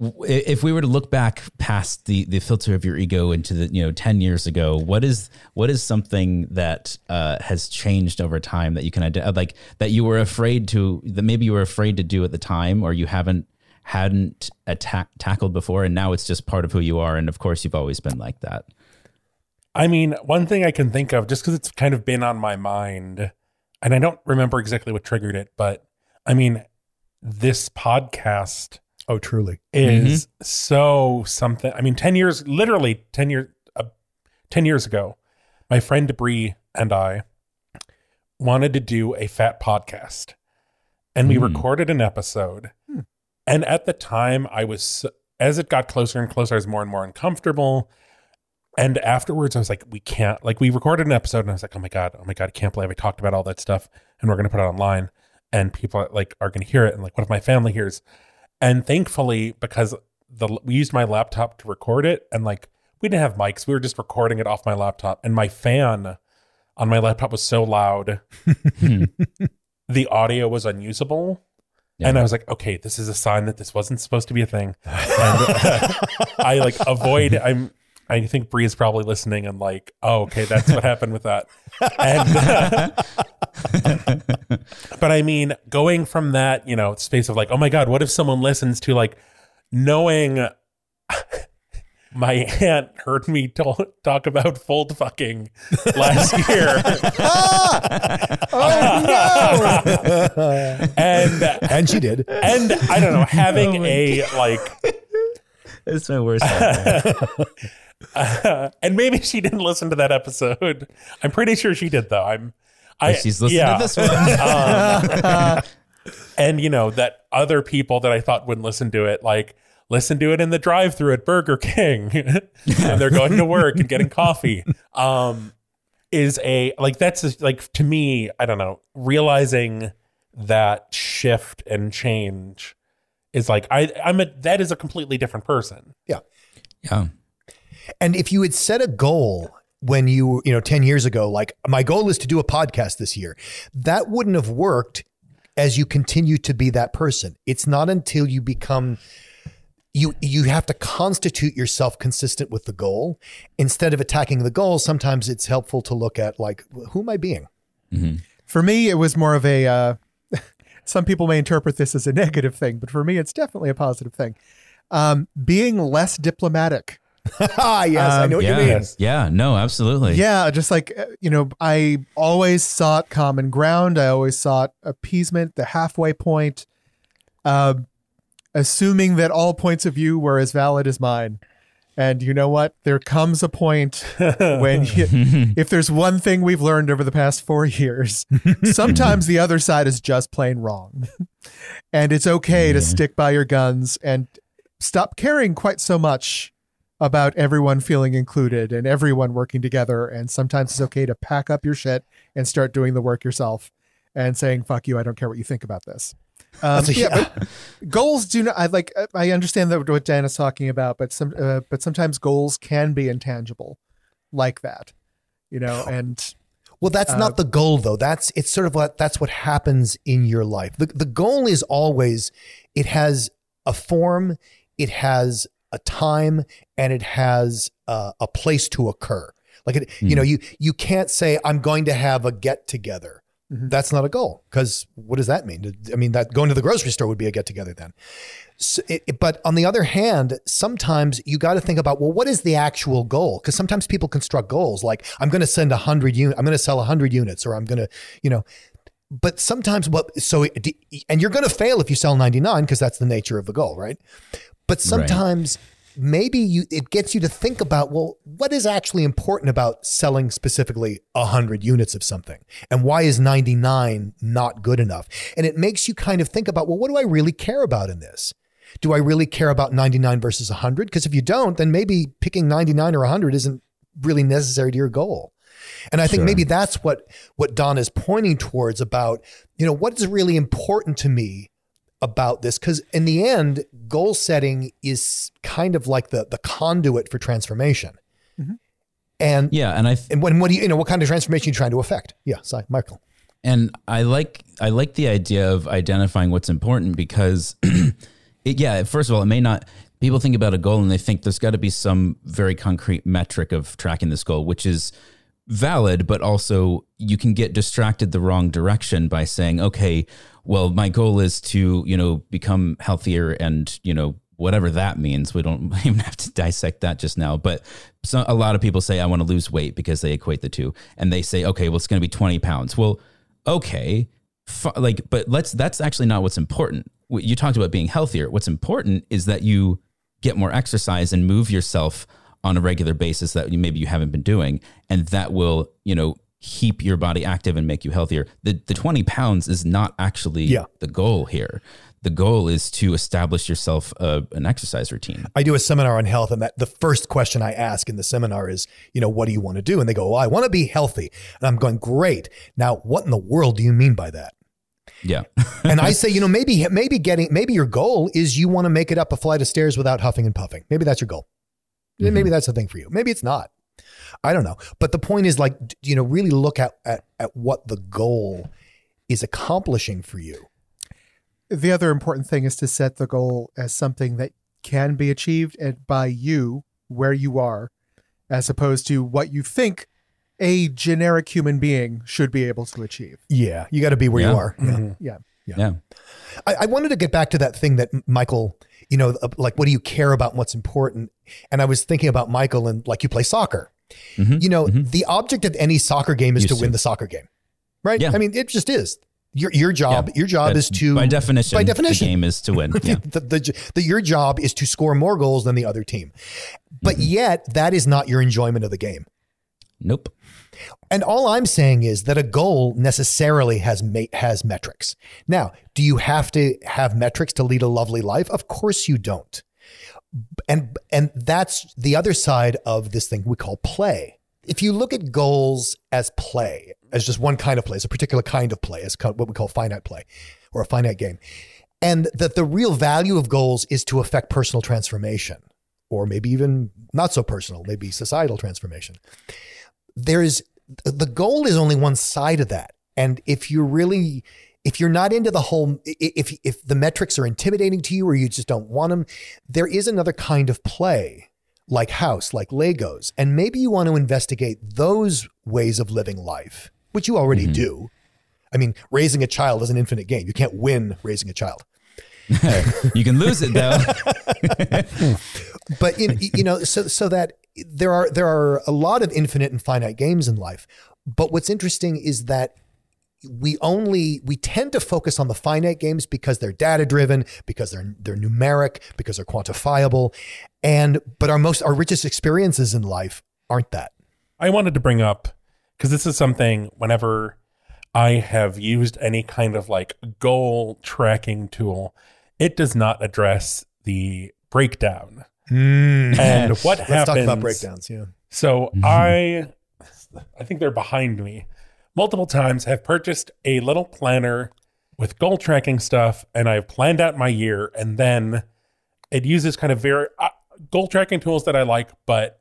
if we were to look back past the, the filter of your ego into the, you know, ten years ago, what is, what is something that uh, has changed over time that you can, like that you were afraid to, that maybe you were afraid to do at the time, or you haven't, hadn't attack, tackled before, and now it's just part of who you are. And of course you've always been like that. I mean, one thing I can think of, just cause it's kind of been on my mind and I don't remember exactly what triggered it, but I mean, this podcast oh, truly is mm-hmm. so something. I mean, ten years, literally ten years, uh, ten years ago, my friend Bree and I wanted to do a fat podcast, and we mm. recorded an episode. Mm. And at the time I was, as it got closer and closer, I was more and more uncomfortable. And afterwards I was like, we can't, like we recorded an episode and I was like, oh my God, oh my God, I can't believe I talked about all that stuff and we're going to put it online. And people are, like are going to hear it. And like, what if my family hears? And thankfully, because the we used my laptop to record it, and like we didn't have mics, we were just recording it off my laptop. And my fan on my laptop was so loud, the audio was unusable. Yeah. And I was like, okay, this is a sign that this wasn't supposed to be a thing. And uh, I like avoid. I'm. I think Bree is probably listening and like, oh, okay, that's what happened with that. And, uh, but I mean, going from that, you know, space of like, oh my God, what if someone listens to like knowing my aunt heard me t- talk about fold fucking last year. ah! Oh, no! and, and she did. And I don't know, having oh a God. like... It's my worst nightmare. Uh, and maybe she didn't listen to that episode. I'm pretty sure she did, though. I'm. I, she's listening yeah. to this one. um, and you know that other people that I thought wouldn't listen to it, like listen to it in the drive-thru at Burger King, and they're going to work and getting coffee. Um, is a like that's a, like to me, I don't know. Realizing that shift and change is like I I'm a that is a completely different person. Yeah, yeah. And if you had set a goal when you, you know, ten years ago, like my goal is to do a podcast this year, that wouldn't have worked as you continue to be that person. It's not until you become, you, you have to constitute yourself consistent with the goal. Instead of attacking the goal, sometimes it's helpful to look at like, who am I being? Mm-hmm. For me, it was more of a, uh, some people may interpret this as a negative thing, but for me, it's definitely a positive thing. Um, being less diplomatic. ah, yes, um, I know what yeah, you mean. Yeah, no, absolutely. Yeah, just like, you know, I always sought common ground. I always sought appeasement, the halfway point, uh, assuming that all points of view were as valid as mine. And you know what? There comes a point when you, if there's one thing we've learned over the past four years, sometimes the other side is just plain wrong. And it's okay yeah. to stick by your guns and stop caring quite so much about everyone feeling included and everyone working together. And sometimes it's okay to pack up your shit and start doing the work yourself and saying, fuck you, I don't care what you think about this. Um, so, yeah, yeah. But goals do not, I like, I understand that what Dan is talking about, but some, uh, but sometimes goals can be intangible like that. you know, and. Well, that's uh, not the goal, though. That's it's sort of what that's what happens in your life. The, the goal is always it has a form, it has a time, and it has uh, a place to occur. Like, it, mm-hmm. you know, you you can't say I'm going to have a get together. Mm-hmm. That's not a goal, because what does that mean? I mean, that going to the grocery store would be a get together then. So it, it, but on the other hand, sometimes you got to think about, well, what is the actual goal? Because sometimes people construct goals like I'm going to send a hundred units, I'm going to sell a hundred units, or I'm going to, you know. But sometimes, what well, so and you're going to fail if you sell ninety-nine because that's the nature of the goal, right? But sometimes. Right. Maybe you it gets you to think about, well, what is actually important about selling specifically one hundred units of something? And why is ninety-nine not good enough? And it makes you kind of think about, well, what do I really care about in this? Do I really care about ninety-nine versus one hundred? Because if you don't, then maybe picking ninety-nine or one hundred isn't really necessary to your goal. And I think sure. maybe that's what what Don is pointing towards about, you know, what's really important to me about this, because in the end, goal setting is kind of like the the conduit for transformation. Mm-hmm. And yeah, and I th- and when what do you, you know what kind of transformation are you trying to affect? Yeah, sorry, Michael. And I like I like the idea of identifying what's important because, it, yeah, first of all, it may not. People think about a goal and they think there's got to be some very concrete metric of tracking this goal, which is valid, but also you can get distracted the wrong direction by saying, okay, well, my goal is to, you know, become healthier and, you know, whatever that means. We don't even have to dissect that just now. But so a lot of people say, I want to lose weight because they equate the two and they say, okay, well, it's going to be twenty pounds. Well, okay. F- like, but let's, that's actually not what's important. You talked about being healthier. What's important is that you get more exercise and move yourself on a regular basis that you, maybe you haven't been doing. And that will, you know, keep your body active and make you healthier. The the twenty pounds is not actually yeah. the goal here. The goal is to establish yourself a, an exercise routine. I do a seminar on health, and that the first question I ask in the seminar is, you know, what do you want to do? And they go, well, I want to be healthy. And I'm going, great. Now, what in the world do you mean by that? Yeah. And I say, you know, maybe maybe getting maybe your goal is you want to make it up a flight of stairs without huffing and puffing. Maybe that's your goal. Mm-hmm. Maybe that's the thing for you. Maybe it's not. I don't know. But the point is, like, you know, really look at, at, at what the goal is accomplishing for you. The other important thing is to set the goal as something that can be achieved and by you where you are, as opposed to what you think a generic human being should be able to achieve. Yeah. You got to be where yeah. you are. Mm-hmm. Yeah. Yeah. yeah. I, I wanted to get back to that thing that Michael, you know, like, what do you care about and what's important? And I was thinking about Michael and, like, you play soccer. Mm-hmm, you know, mm-hmm. the object of any soccer game is to, to win the soccer game, right? Yeah. I mean, it just is. Your your job, yeah. your job but is to by definition. By definition, the game is to win. Yeah. the, the, the, your job is to score more goals than the other team, but mm-hmm. yet that is not your enjoyment of the game. Nope. And all I'm saying is that a goal necessarily has ma- has metrics. Now, do you have to have metrics to lead a lovely life? Of course you don't. And and that's the other side of this thing we call play. If you look at goals as play, as just one kind of play, as a particular kind of play, as what we call finite play or a finite game, and that the real value of goals is to affect personal transformation, or maybe even not so personal, maybe societal transformation. There is, the goal is only one side of that. And if you're really, if you're not into the whole, if if the metrics are intimidating to you or you just don't want them, there is another kind of play, like house, like Legos. And maybe you want to investigate those ways of living life, which you already mm-hmm. do. I mean, raising a child is an infinite game. You can't win raising a child. You can lose it though. But, in, you know, so so that there are there are a lot of infinite and finite games in life. But what's interesting is that we only, we tend to focus on the finite games because they're data driven, because they're, they're numeric, because they're quantifiable. And, but our most, our richest experiences in life aren't that. I wanted to bring up, because this is something whenever I have used any kind of like goal tracking tool, it does not address the breakdown mm. and what happens. Let's talk about breakdowns. Yeah. So mm-hmm. I, I think they're behind me. Multiple times have purchased a little planner with goal tracking stuff, and I've planned out my year, and then it uses kind of very uh, goal tracking tools that I like, but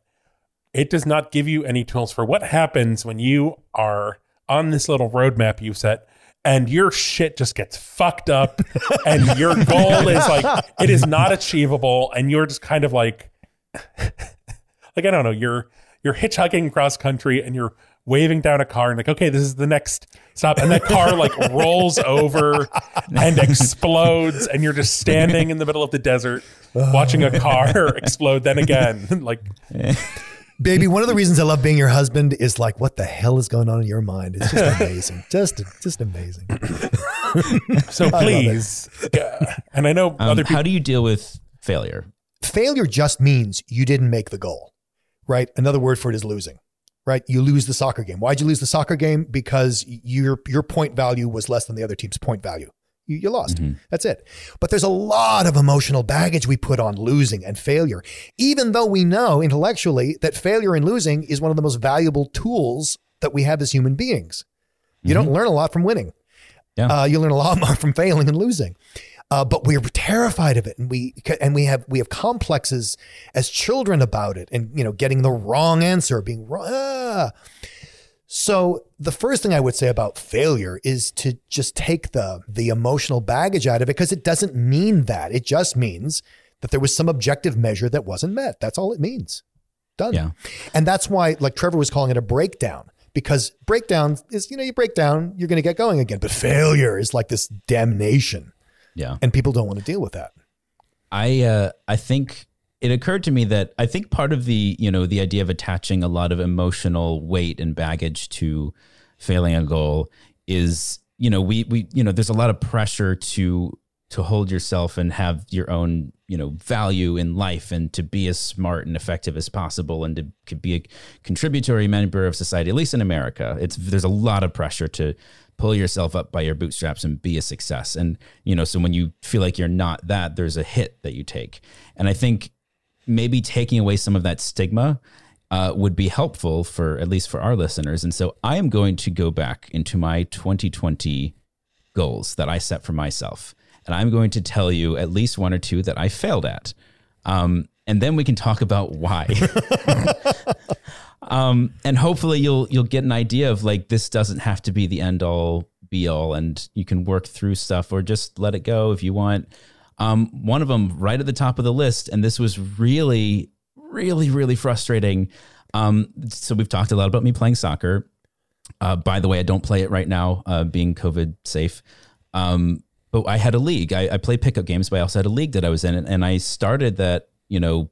it does not give you any tools for what happens when you are on this little roadmap you set and your shit just gets fucked up and your goal is like, it is not achievable. And you're just kind of like, like, I don't know, you're, you're hitchhiking cross country and you're waving down a car and like, okay, this is the next stop. And that car like rolls over and explodes. And you're just standing in the middle of the desert watching a car explode then again. Like, baby, one of the reasons I love being your husband is like, what the hell is going on in your mind? It's just amazing. Just, just amazing. So please. I and I know um, other people. How do you deal with failure? Failure just means you didn't make the goal, right? Another word for it is losing, right? You lose the soccer game. Why'd you lose the soccer game? Because your, your point value was less than the other team's point value. You, you lost. Mm-hmm. That's it. But there's a lot of emotional baggage we put on losing and failure, even though we know intellectually that failure and losing is one of the most valuable tools that we have as human beings. You mm-hmm. don't learn a lot from winning. Yeah. Uh, you learn a lot more from failing and losing. Uh, but we are terrified of it, and we and we have we have complexes as children about it, and you know, getting the wrong answer, being wrong. Ah. So the first thing I would say about failure is to just take the the emotional baggage out of it, because it doesn't mean that. It just means that there was some objective measure that wasn't met. That's all it means. Done. Yeah. And that's why, like Trevor was calling it a breakdown. Because breakdown is, you know, you break down, you're going to get going again. But failure is like this damnation. Yeah. And people don't want to deal with that. I uh, I think it occurred to me that I think part of the, you know, the idea of attaching a lot of emotional weight and baggage to failing a goal is, you know, we, we, you know, there's a lot of pressure to, to hold yourself and have your own, you know, value in life and to be as smart and effective as possible and to could be a contributory member of society, at least in America. It's, there's a lot of pressure to pull yourself up by your bootstraps and be a success. And, you know, so when you feel like you're not that, there's a hit that you take. And I think maybe taking away some of that stigma uh, would be helpful for, at least for our listeners. And so I am going to go back into my twenty twenty goals that I set for myself. And I'm going to tell you at least one or two that I failed at. Um, and then we can talk about why. Um, and hopefully you'll, you'll get an idea of like, this doesn't have to be the end all be all, and you can work through stuff or just let it go if you want. Um, one of them right at the top of the list. And this was really, really, really frustrating. Um, so we've talked a lot about me playing soccer. Uh, by the way, I don't play it right now, uh, being COVID safe. Um, but I had a league. I, I play pickup games, but I also had a league that I was in, and, and I started that, you know,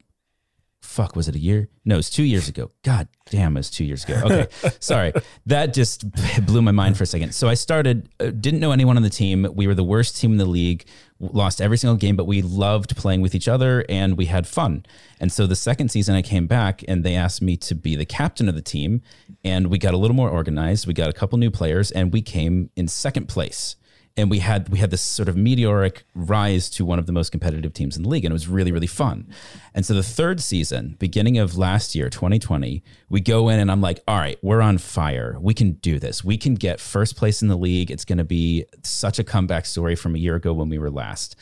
fuck, was it a year? No, it's two years ago. God damn, it's two years ago. Okay, sorry. That just blew my mind for a second. So I started, uh, didn't know anyone on the team. We were the worst team in the league, lost every single game, but we loved playing with each other and we had fun. And so the second season I came back and they asked me to be the captain of the team, and we got a little more organized. We got a couple new players and we came in second place. And we had we had this sort of meteoric rise to one of the most competitive teams in the league. And it was really, really fun. And so the third season, beginning of last year, twenty twenty, we go in and I'm like, all right, we're on fire. We can do this. We can get first place in the league. It's going to be such a comeback story from a year ago when we were last.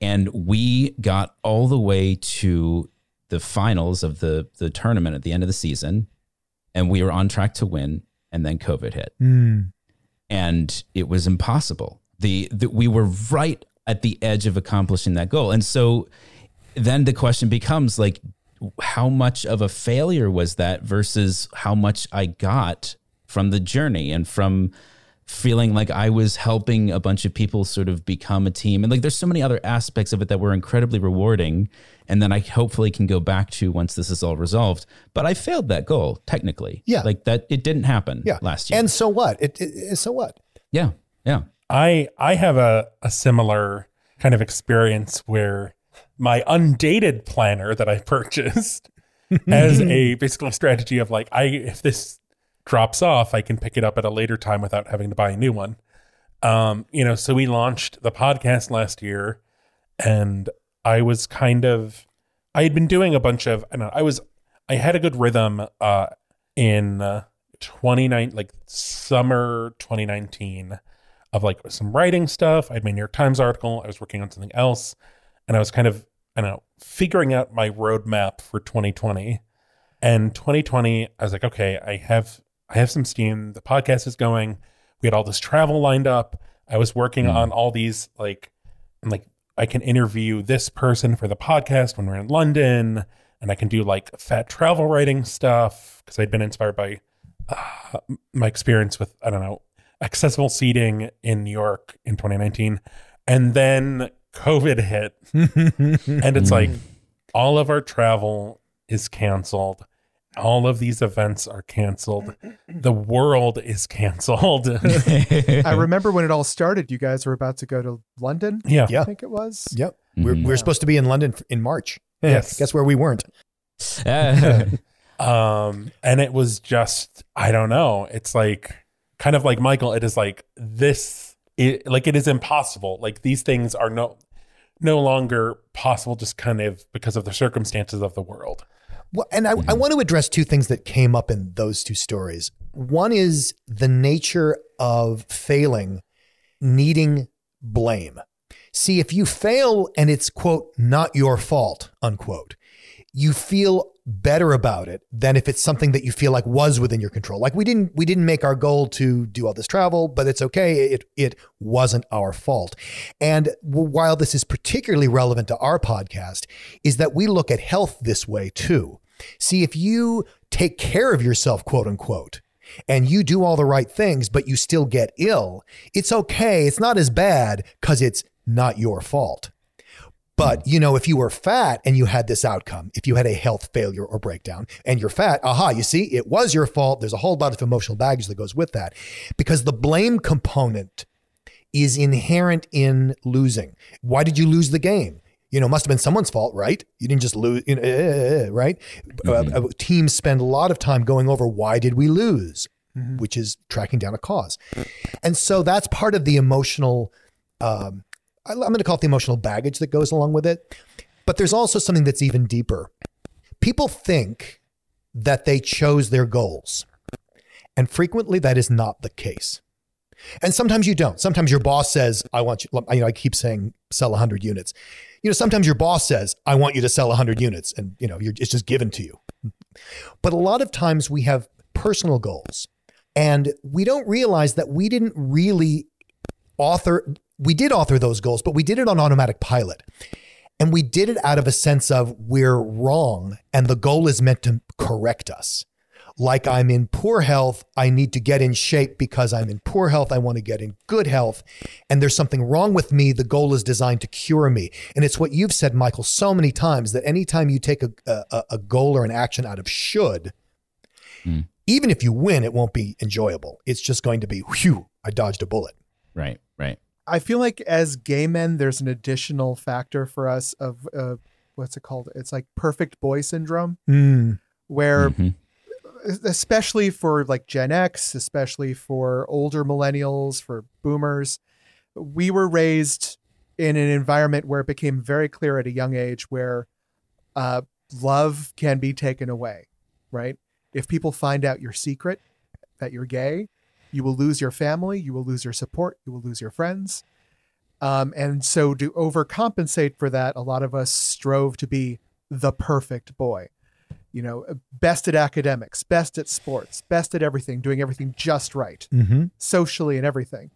And we got all the way to the finals of the, the tournament at the end of the season. And we were on track to win. And then COVID hit. Mm. And it was impossible. The, the we were right at the edge of accomplishing that goal. And so then the question becomes like, how much of a failure was that versus how much I got from the journey and from feeling like I was helping a bunch of people sort of become a team. And like, there's so many other aspects of it that were incredibly rewarding. And then I hopefully can go back to once this is all resolved, but I failed that goal technically. Yeah. Like that, it didn't happen yeah. last year. And so what? It, it so what? Yeah. Yeah. I I have a, a similar kind of experience where my undated planner that I purchased as a basically strategy of like, I if this drops off, I can pick it up at a later time without having to buy a new one. Um, you know, so we launched the podcast last year, and I was kind of, I had been doing a bunch of, I don't know, I was, I had a good rhythm uh, in uh, twenty-nine, like summer twenty nineteen. Of like some writing stuff. I had my New York Times article. I was working on something else. And I was kind of, I don't know, figuring out my roadmap for twenty twenty. And twenty twenty, I was like, okay, I have I have some steam. The podcast is going. We had all this travel lined up. I was working mm. on all these, like, I'm like, I can interview this person for the podcast when we're in London, and I can do like fat travel writing stuff because I'd been inspired by uh, my experience with, I don't know, accessible seating in New York in twenty nineteen. And then COVID hit and it's like all of our travel is canceled. All of these events are canceled. The world is canceled. I remember when it all started, you guys were about to go to London. Yeah. yeah. I think it was. Yep. Mm-hmm. We're, we're supposed to be in London in March. Yes. Guess where we weren't. um, and it was just, I don't know. It's like, kind of like Michael, it is like this, it, like it is impossible. Like these things are no, no longer possible just kind of because of the circumstances of the world. Well, and I, mm-hmm. I want to address two things that came up in those two stories. One is the nature of failing, needing blame. See, if you fail and it's, quote, not your fault, unquote, you feel better about it than if it's something that you feel like was within your control. Like we didn't we didn't make our goal to do all this travel, but it's okay. It it wasn't our fault. And while this is particularly relevant to our podcast, is that we look at health this way too. See, if you take care of yourself, quote unquote, and you do all the right things, but you still get ill, it's okay. It's not as bad because it's not your fault. But, you know, if you were fat and you had this outcome, if you had a health failure or breakdown and you're fat, aha, you see, it was your fault. There's a whole lot of emotional baggage that goes with that because the blame component is inherent in losing. Why did you lose the game? You know, must have been someone's fault, right? You didn't just lose, you know, uh, uh, right? Mm-hmm. uh, teams spend a lot of time going over why did we lose, mm-hmm. which is tracking down a cause. And so that's part of the emotional um I'm going to call it the emotional baggage that goes along with it. But there's also something that's even deeper. People think that they chose their goals. And frequently that is not the case. And sometimes you don't. Sometimes your boss says, I want you, you know, I keep saying sell one hundred units. You know, sometimes your boss says, I want you to sell one hundred units. And, you know, you're, it's just given to you. But a lot of times we have personal goals and we don't realize that we didn't really author... We did author those goals, but we did it on automatic pilot. And we did it out of a sense of we're wrong and the goal is meant to correct us. Like I'm in poor health, I need to get in shape because I'm in poor health, I want to get in good health. And there's something wrong with me. The goal is designed to cure me. And it's what you've said, Michael, so many times that anytime you take a, a, a goal or an action out of should, mm. even if you win, it won't be enjoyable. It's just going to be, whew, I dodged a bullet. Right, right. I feel like as gay men, there's an additional factor for us of, uh, what's it called? It's like perfect boy syndrome, mm. where mm-hmm. especially for like Gen X, especially for older millennials, for boomers, we were raised in an environment where it became very clear at a young age where uh, love can be taken away, right? If people find out your secret, that you're gay, you will lose your family, you will lose your support, you will lose your friends. Um, and so to overcompensate for that, a lot of us strove to be the perfect boy, you know, best at academics, best at sports, best at everything, doing everything just right, mm-hmm. socially and everything.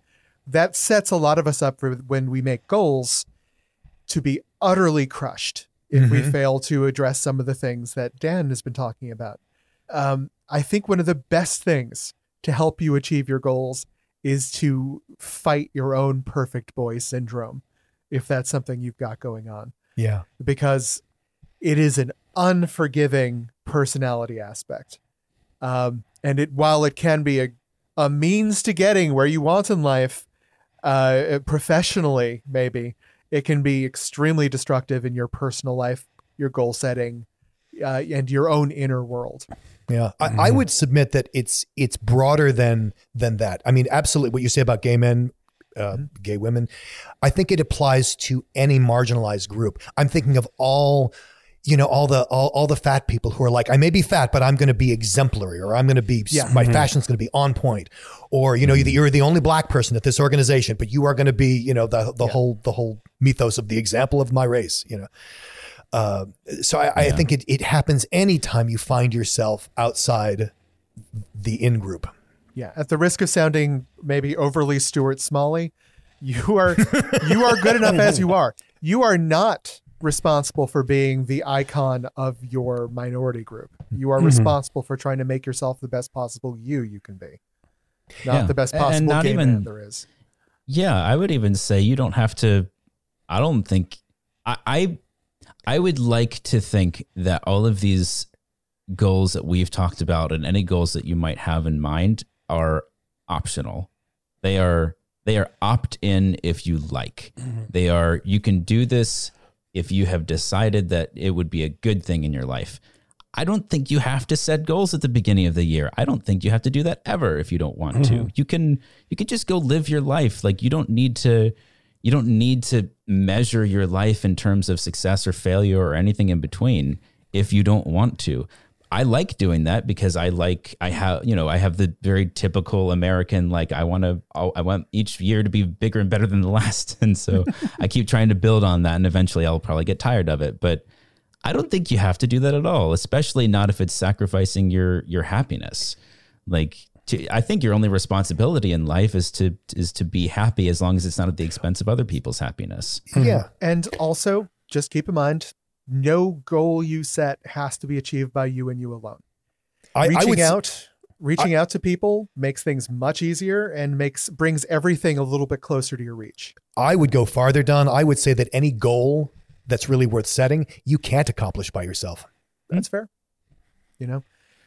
That sets a lot of us up for when we make goals to be utterly crushed if mm-hmm. we fail to address some of the things that Dan has been talking about. Um, I think one of the best things to help you achieve your goals is to fight your own perfect boy syndrome, if that's something you've got going on. Yeah. Because it is an unforgiving personality aspect. Um, and it, while it can be a, a means to getting where you want in life, uh, professionally, maybe, it can be extremely destructive in your personal life, your goal setting, uh, and your own inner world. Yeah, I, mm-hmm. I would submit that it's it's broader than than that. I mean, absolutely, what you say about gay men, uh, mm-hmm. gay women, I think it applies to any marginalized group. I'm thinking of all, you know, all the all, all the fat people who are like, I may be fat, but I'm going to be exemplary, or I'm going to be yeah. my mm-hmm. fashion's going to be on point, or you know, mm-hmm. you're the only black person at this organization, but you are going to be, you know, the the yeah. whole the whole mythos of the example of my race, you know. Uh, so I, yeah. I think it, it happens anytime you find yourself outside the in-group. Yeah. At the risk of sounding maybe overly Stuart Smalley, you are, you are good enough as you are. You are not responsible for being the icon of your minority group. You are mm-hmm. responsible for trying to make yourself the best possible you you can be. Not yeah. the best possible gay man there is. Yeah. I would even say you don't have to, I don't think I, I, I would like to think that all of these goals that we've talked about and any goals that you might have in mind are optional. They are, they are opt in if you like. Mm-hmm. They are, you can do this if you have decided that it would be a good thing in your life. I don't think you have to set goals at the beginning of the year. I don't think you have to do that ever if you don't want mm-hmm. to. You can, you can just go live your life. Like you don't need to, you don't need to measure your life in terms of success or failure or anything in between if you don't want to. I like doing that because I like, I have, you know, I have the very typical American, like I want to, I want each year to be bigger and better than the last. And so I keep trying to build on that and eventually I'll probably get tired of it. But I don't think you have to do that at all, especially not if it's sacrificing your, your happiness. Like to, I think your only responsibility in life is to, is to be happy as long as it's not at the expense of other people's happiness. Yeah. And also just keep in mind, no goal you set has to be achieved by you and you alone. I, reaching I would, out, reaching I, out to people makes things much easier and makes brings everything a little bit closer to your reach. I would go farther, Don. I would say that any goal that's really worth setting, you can't accomplish by yourself. That's fair. You know,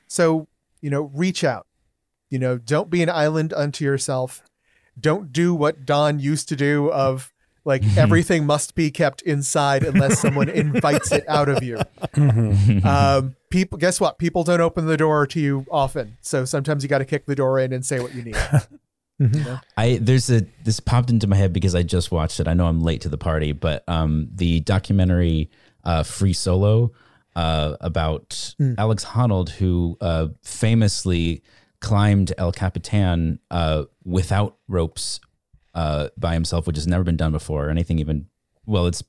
so, you know, reach out, you know, don't be an island unto yourself. Don't do what Don used to do of, like everything must be kept inside unless someone invites it out of you. Um, people, guess what? People don't open the door to you often. So sometimes you got to kick the door in and say what you need. You know? I, there's a, this popped into my head because I just watched it. I know I'm late to the party, but um, the documentary uh, Free Solo uh, about mm. Alex Honnold, who uh, famously climbed El Capitan uh, without ropes Uh, by himself, which has never been done before or anything even, well, it's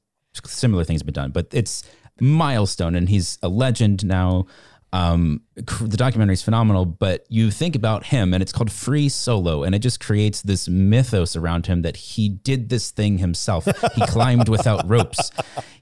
similar things have been done, but it's milestone and he's a legend now. Um, the documentary is phenomenal, but you think about him and it's called Free Solo and it just creates this mythos around him that he did this thing himself. He climbed without ropes.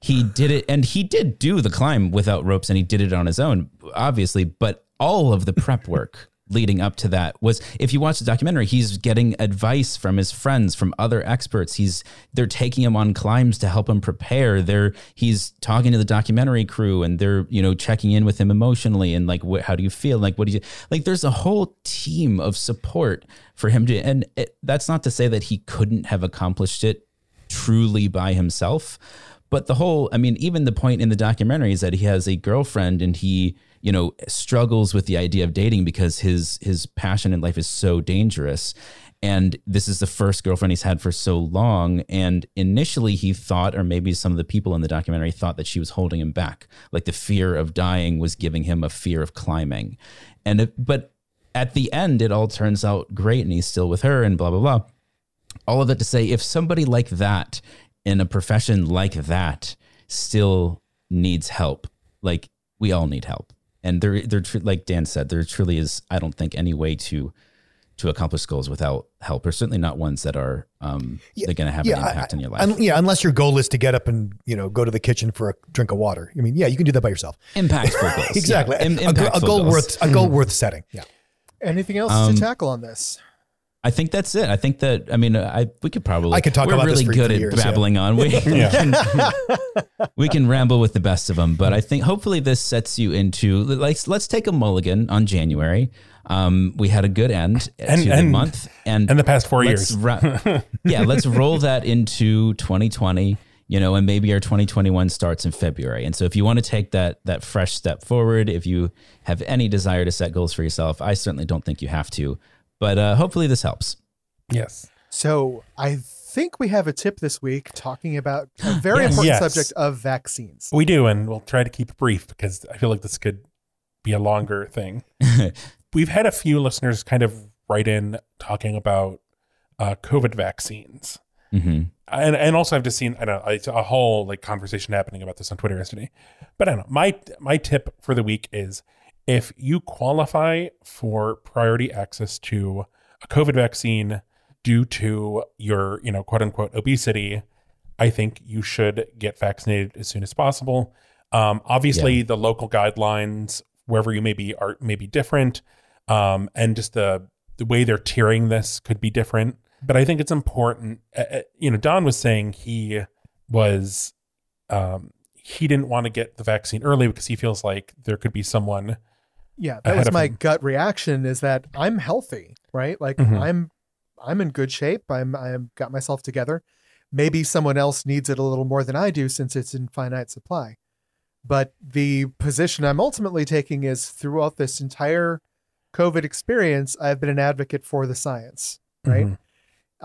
He did it and he did do the climb without ropes and he did it on his own, obviously, but all of the prep work leading up to that was, if you watch the documentary, he's getting advice from his friends, from other experts. He's, they're taking him on climbs to help him prepare. They're, he's talking to the documentary crew and they're, you know, checking in with him emotionally and like, what, how do you feel? Like, what do you, like, there's a whole team of support for him to, and it, that's not to say that he couldn't have accomplished it truly by himself, but the whole, I mean, even the point in the documentary is that he has a girlfriend and he, you know, struggles with the idea of dating because his, his passion in life is so dangerous. And this is the first girlfriend he's had for so long. And initially he thought, or maybe some of the people in the documentary thought, that she was holding him back. Like the fear of dying was giving him a fear of climbing. And, it, but at the end, it all turns out great and he's still with her and blah, blah, blah. All of that to say, if somebody like that in a profession like that still needs help, like we all need help. And there, there, like Dan said, there truly is, I don't think, any way to to accomplish goals without help, or certainly not ones that are um, yeah, they're going to have yeah, an impact I, on your life. Yeah, unless your goal is to get up and, you know, go to the kitchen for a drink of water. I mean, yeah, you can do that by yourself. Impactful goals, exactly. Yeah. Im- impactful a goal goals. worth a goal worth setting. Yeah. Anything else um, to tackle on this? I think that's it. I think that, I mean, I, we could probably, I could talk we're about really this good at years, babbling yeah. on. We, yeah. we, can, we can ramble with the best of them, but I think hopefully this sets you into, like, let's take a mulligan on January. Um, we had a good end and, to and, the month and, and the past four years. Ra- yeah. Let's roll that into twenty twenty, you know, and maybe our twenty twenty-one starts in February. And so if you want to take that, that fresh step forward, if you have any desire to set goals for yourself, I certainly don't think you have to. But uh, hopefully this helps. Yes. So I think we have a tip this week talking about a very yes. important yes. subject of vaccines. We do, and we'll try to keep it brief because I feel like this could be a longer thing. We've had a few listeners kind of write in talking about uh, COVID vaccines Mm-hmm. And and also I've just seen I don't know, it's a whole like conversation happening about this on Twitter yesterday. But I don't know. My my tip for the week is if you qualify for priority access to a COVID vaccine due to your, you know, quote unquote obesity, I think you should get vaccinated as soon as possible. Um, obviously, yeah. the local guidelines, wherever you may be, are maybe different. Um, and just the, the way they're tiering this could be different. But I think it's important. Uh, you know, Don was saying he was, um, he didn't want to get the vaccine early because he feels like there could be someone. Yeah, that was my him. gut reaction is that I'm healthy, right? Like mm-hmm. I'm, I'm in good shape. I'm, I've got myself together. Maybe someone else needs it a little more than I do since it's in finite supply. But the position I'm ultimately taking is throughout this entire COVID experience, I've been an advocate for the science, right? Mm-hmm.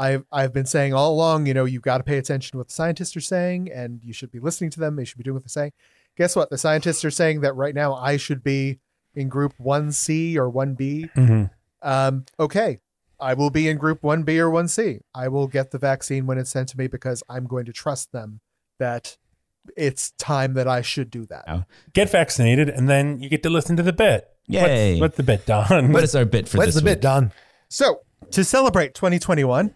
I've I've been saying all along, you know, you've got to pay attention to what the scientists are saying and you should be listening to them. They should be doing what they're saying. Guess what? The scientists are saying that right now I should be in group one C or one B. Mm-hmm. Um, okay, I will be in group one B or one C. I will get the vaccine when it's sent to me because I'm going to trust them that it's time that I should do that. Oh. Get vaccinated and then you get to listen to the bit. Yay. What's, what's the bit, Don? What is our bit for what this What's the week? bit, Don? So to celebrate twenty twenty-one,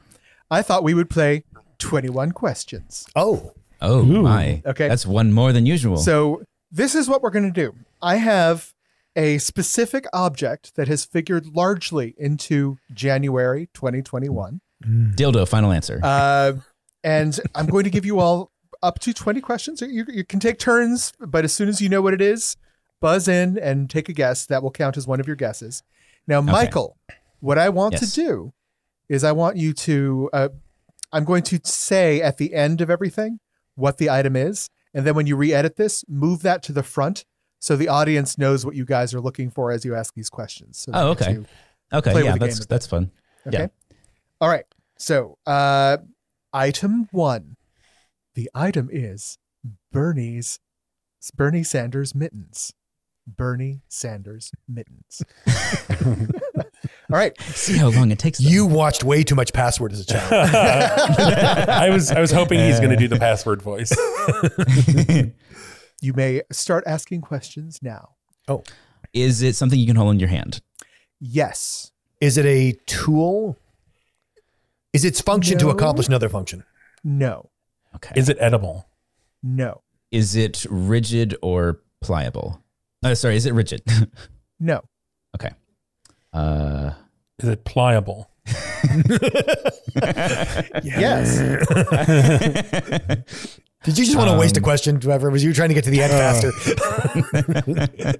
I thought we would play twenty-one questions. Oh. Oh, Ooh. my. Okay. That's one more than usual. So this is what we're going to do. I have a specific object that has figured largely into January twenty twenty-one. Mm. Dildo, final answer. Uh, and I'm going to give you all up to twenty questions. You, you can take turns, but as soon as you know what it is, buzz in and take a guess. That will count as one of your guesses. Now, Michael, okay. what I want yes. to do is I want you to, uh, I'm going to say at the end of everything what the item is. And then when you re-edit this, move that to the front so the audience knows what you guys are looking for as you ask these questions. So oh, okay. Okay, yeah, that's that's fun. Okay. Yeah. All right. So uh, item one. The item is Bernie's, Bernie Sanders mittens. Bernie Sanders mittens. All right. See how long it takes. Them. You watched way too much Password as a child. I was I was hoping he's going to do the Password voice. You may start asking questions now. Oh. Is it something you can hold in your hand? Yes. Is it a tool? Is its function no. to accomplish another function? No. Okay. Is it edible? No. Is it rigid or pliable? Oh, sorry, is it rigid? No. Okay. Uh, is it pliable? Yes. Did you just want to um, waste a question, Trevor? Was you trying to get to the end faster?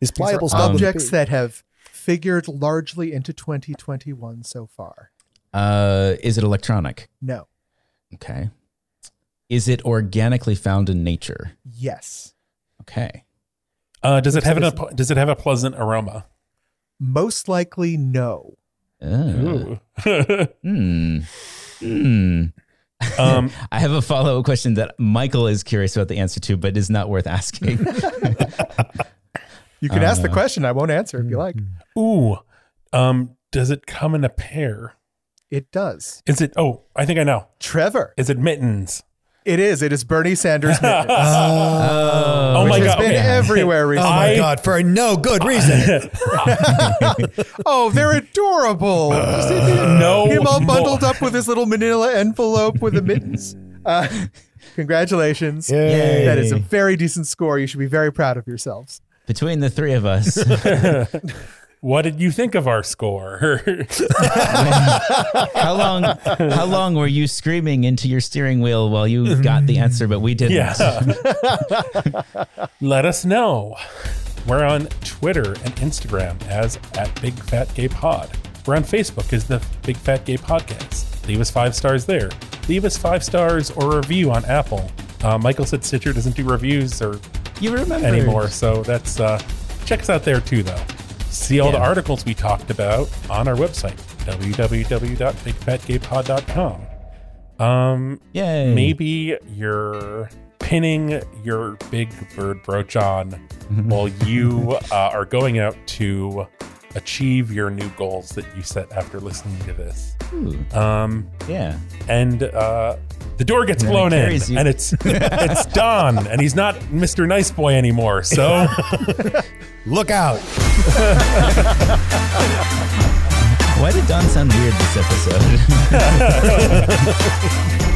Is pliable objects that have figured largely into twenty twenty-one so far? Uh, is it electronic? No. Okay. Is it organically found in nature? Yes. Okay. Uh, does it have an, does it have a pleasant aroma? Most likely, no. Oh. Hmm. Hmm. Um, I have a follow-up question that Michael is curious about the answer to, but is not worth asking. You can uh, ask the question. I won't answer if you like. Ooh. Um, does it come in a pair? It does. Is it? Oh, I think I know. Trevor. Is it mittens? It is. It is Bernie Sanders' mittens. oh, oh my God. It's been okay. everywhere recently. Oh my I, God. For no good reason. Oh, they're adorable. Uh, no. Him all bundled more. up with his little manila envelope with the mittens. Uh, congratulations. Yay. That is a very decent score. You should be very proud of yourselves. Between the three of us. What did you think of our score? how long how long were you screaming into your steering wheel while you got the answer, but we didn't? Yeah. Let us know. We're on Twitter and Instagram as at Big Fat Gay Pod. We're on Facebook as the Big Fat Gay Podcast. Leave us five stars there. Leave us five stars or a review on Apple. Uh, Michael said Stitcher doesn't do reviews or you remember anymore, so that's uh, check us out there too, though. See all yeah. the articles we talked about on our website, w w w dot big fat gay pod dot com. Um, Yay. Maybe you're pinning your big bird brooch on while you uh, are going out to achieve your new goals that you set after listening to this. Ooh. Um, yeah. And uh, the door gets and blown in, you. and it's it's Don, and he's not Mister Nice Boy anymore. So look out! Why did Don sound weird this episode?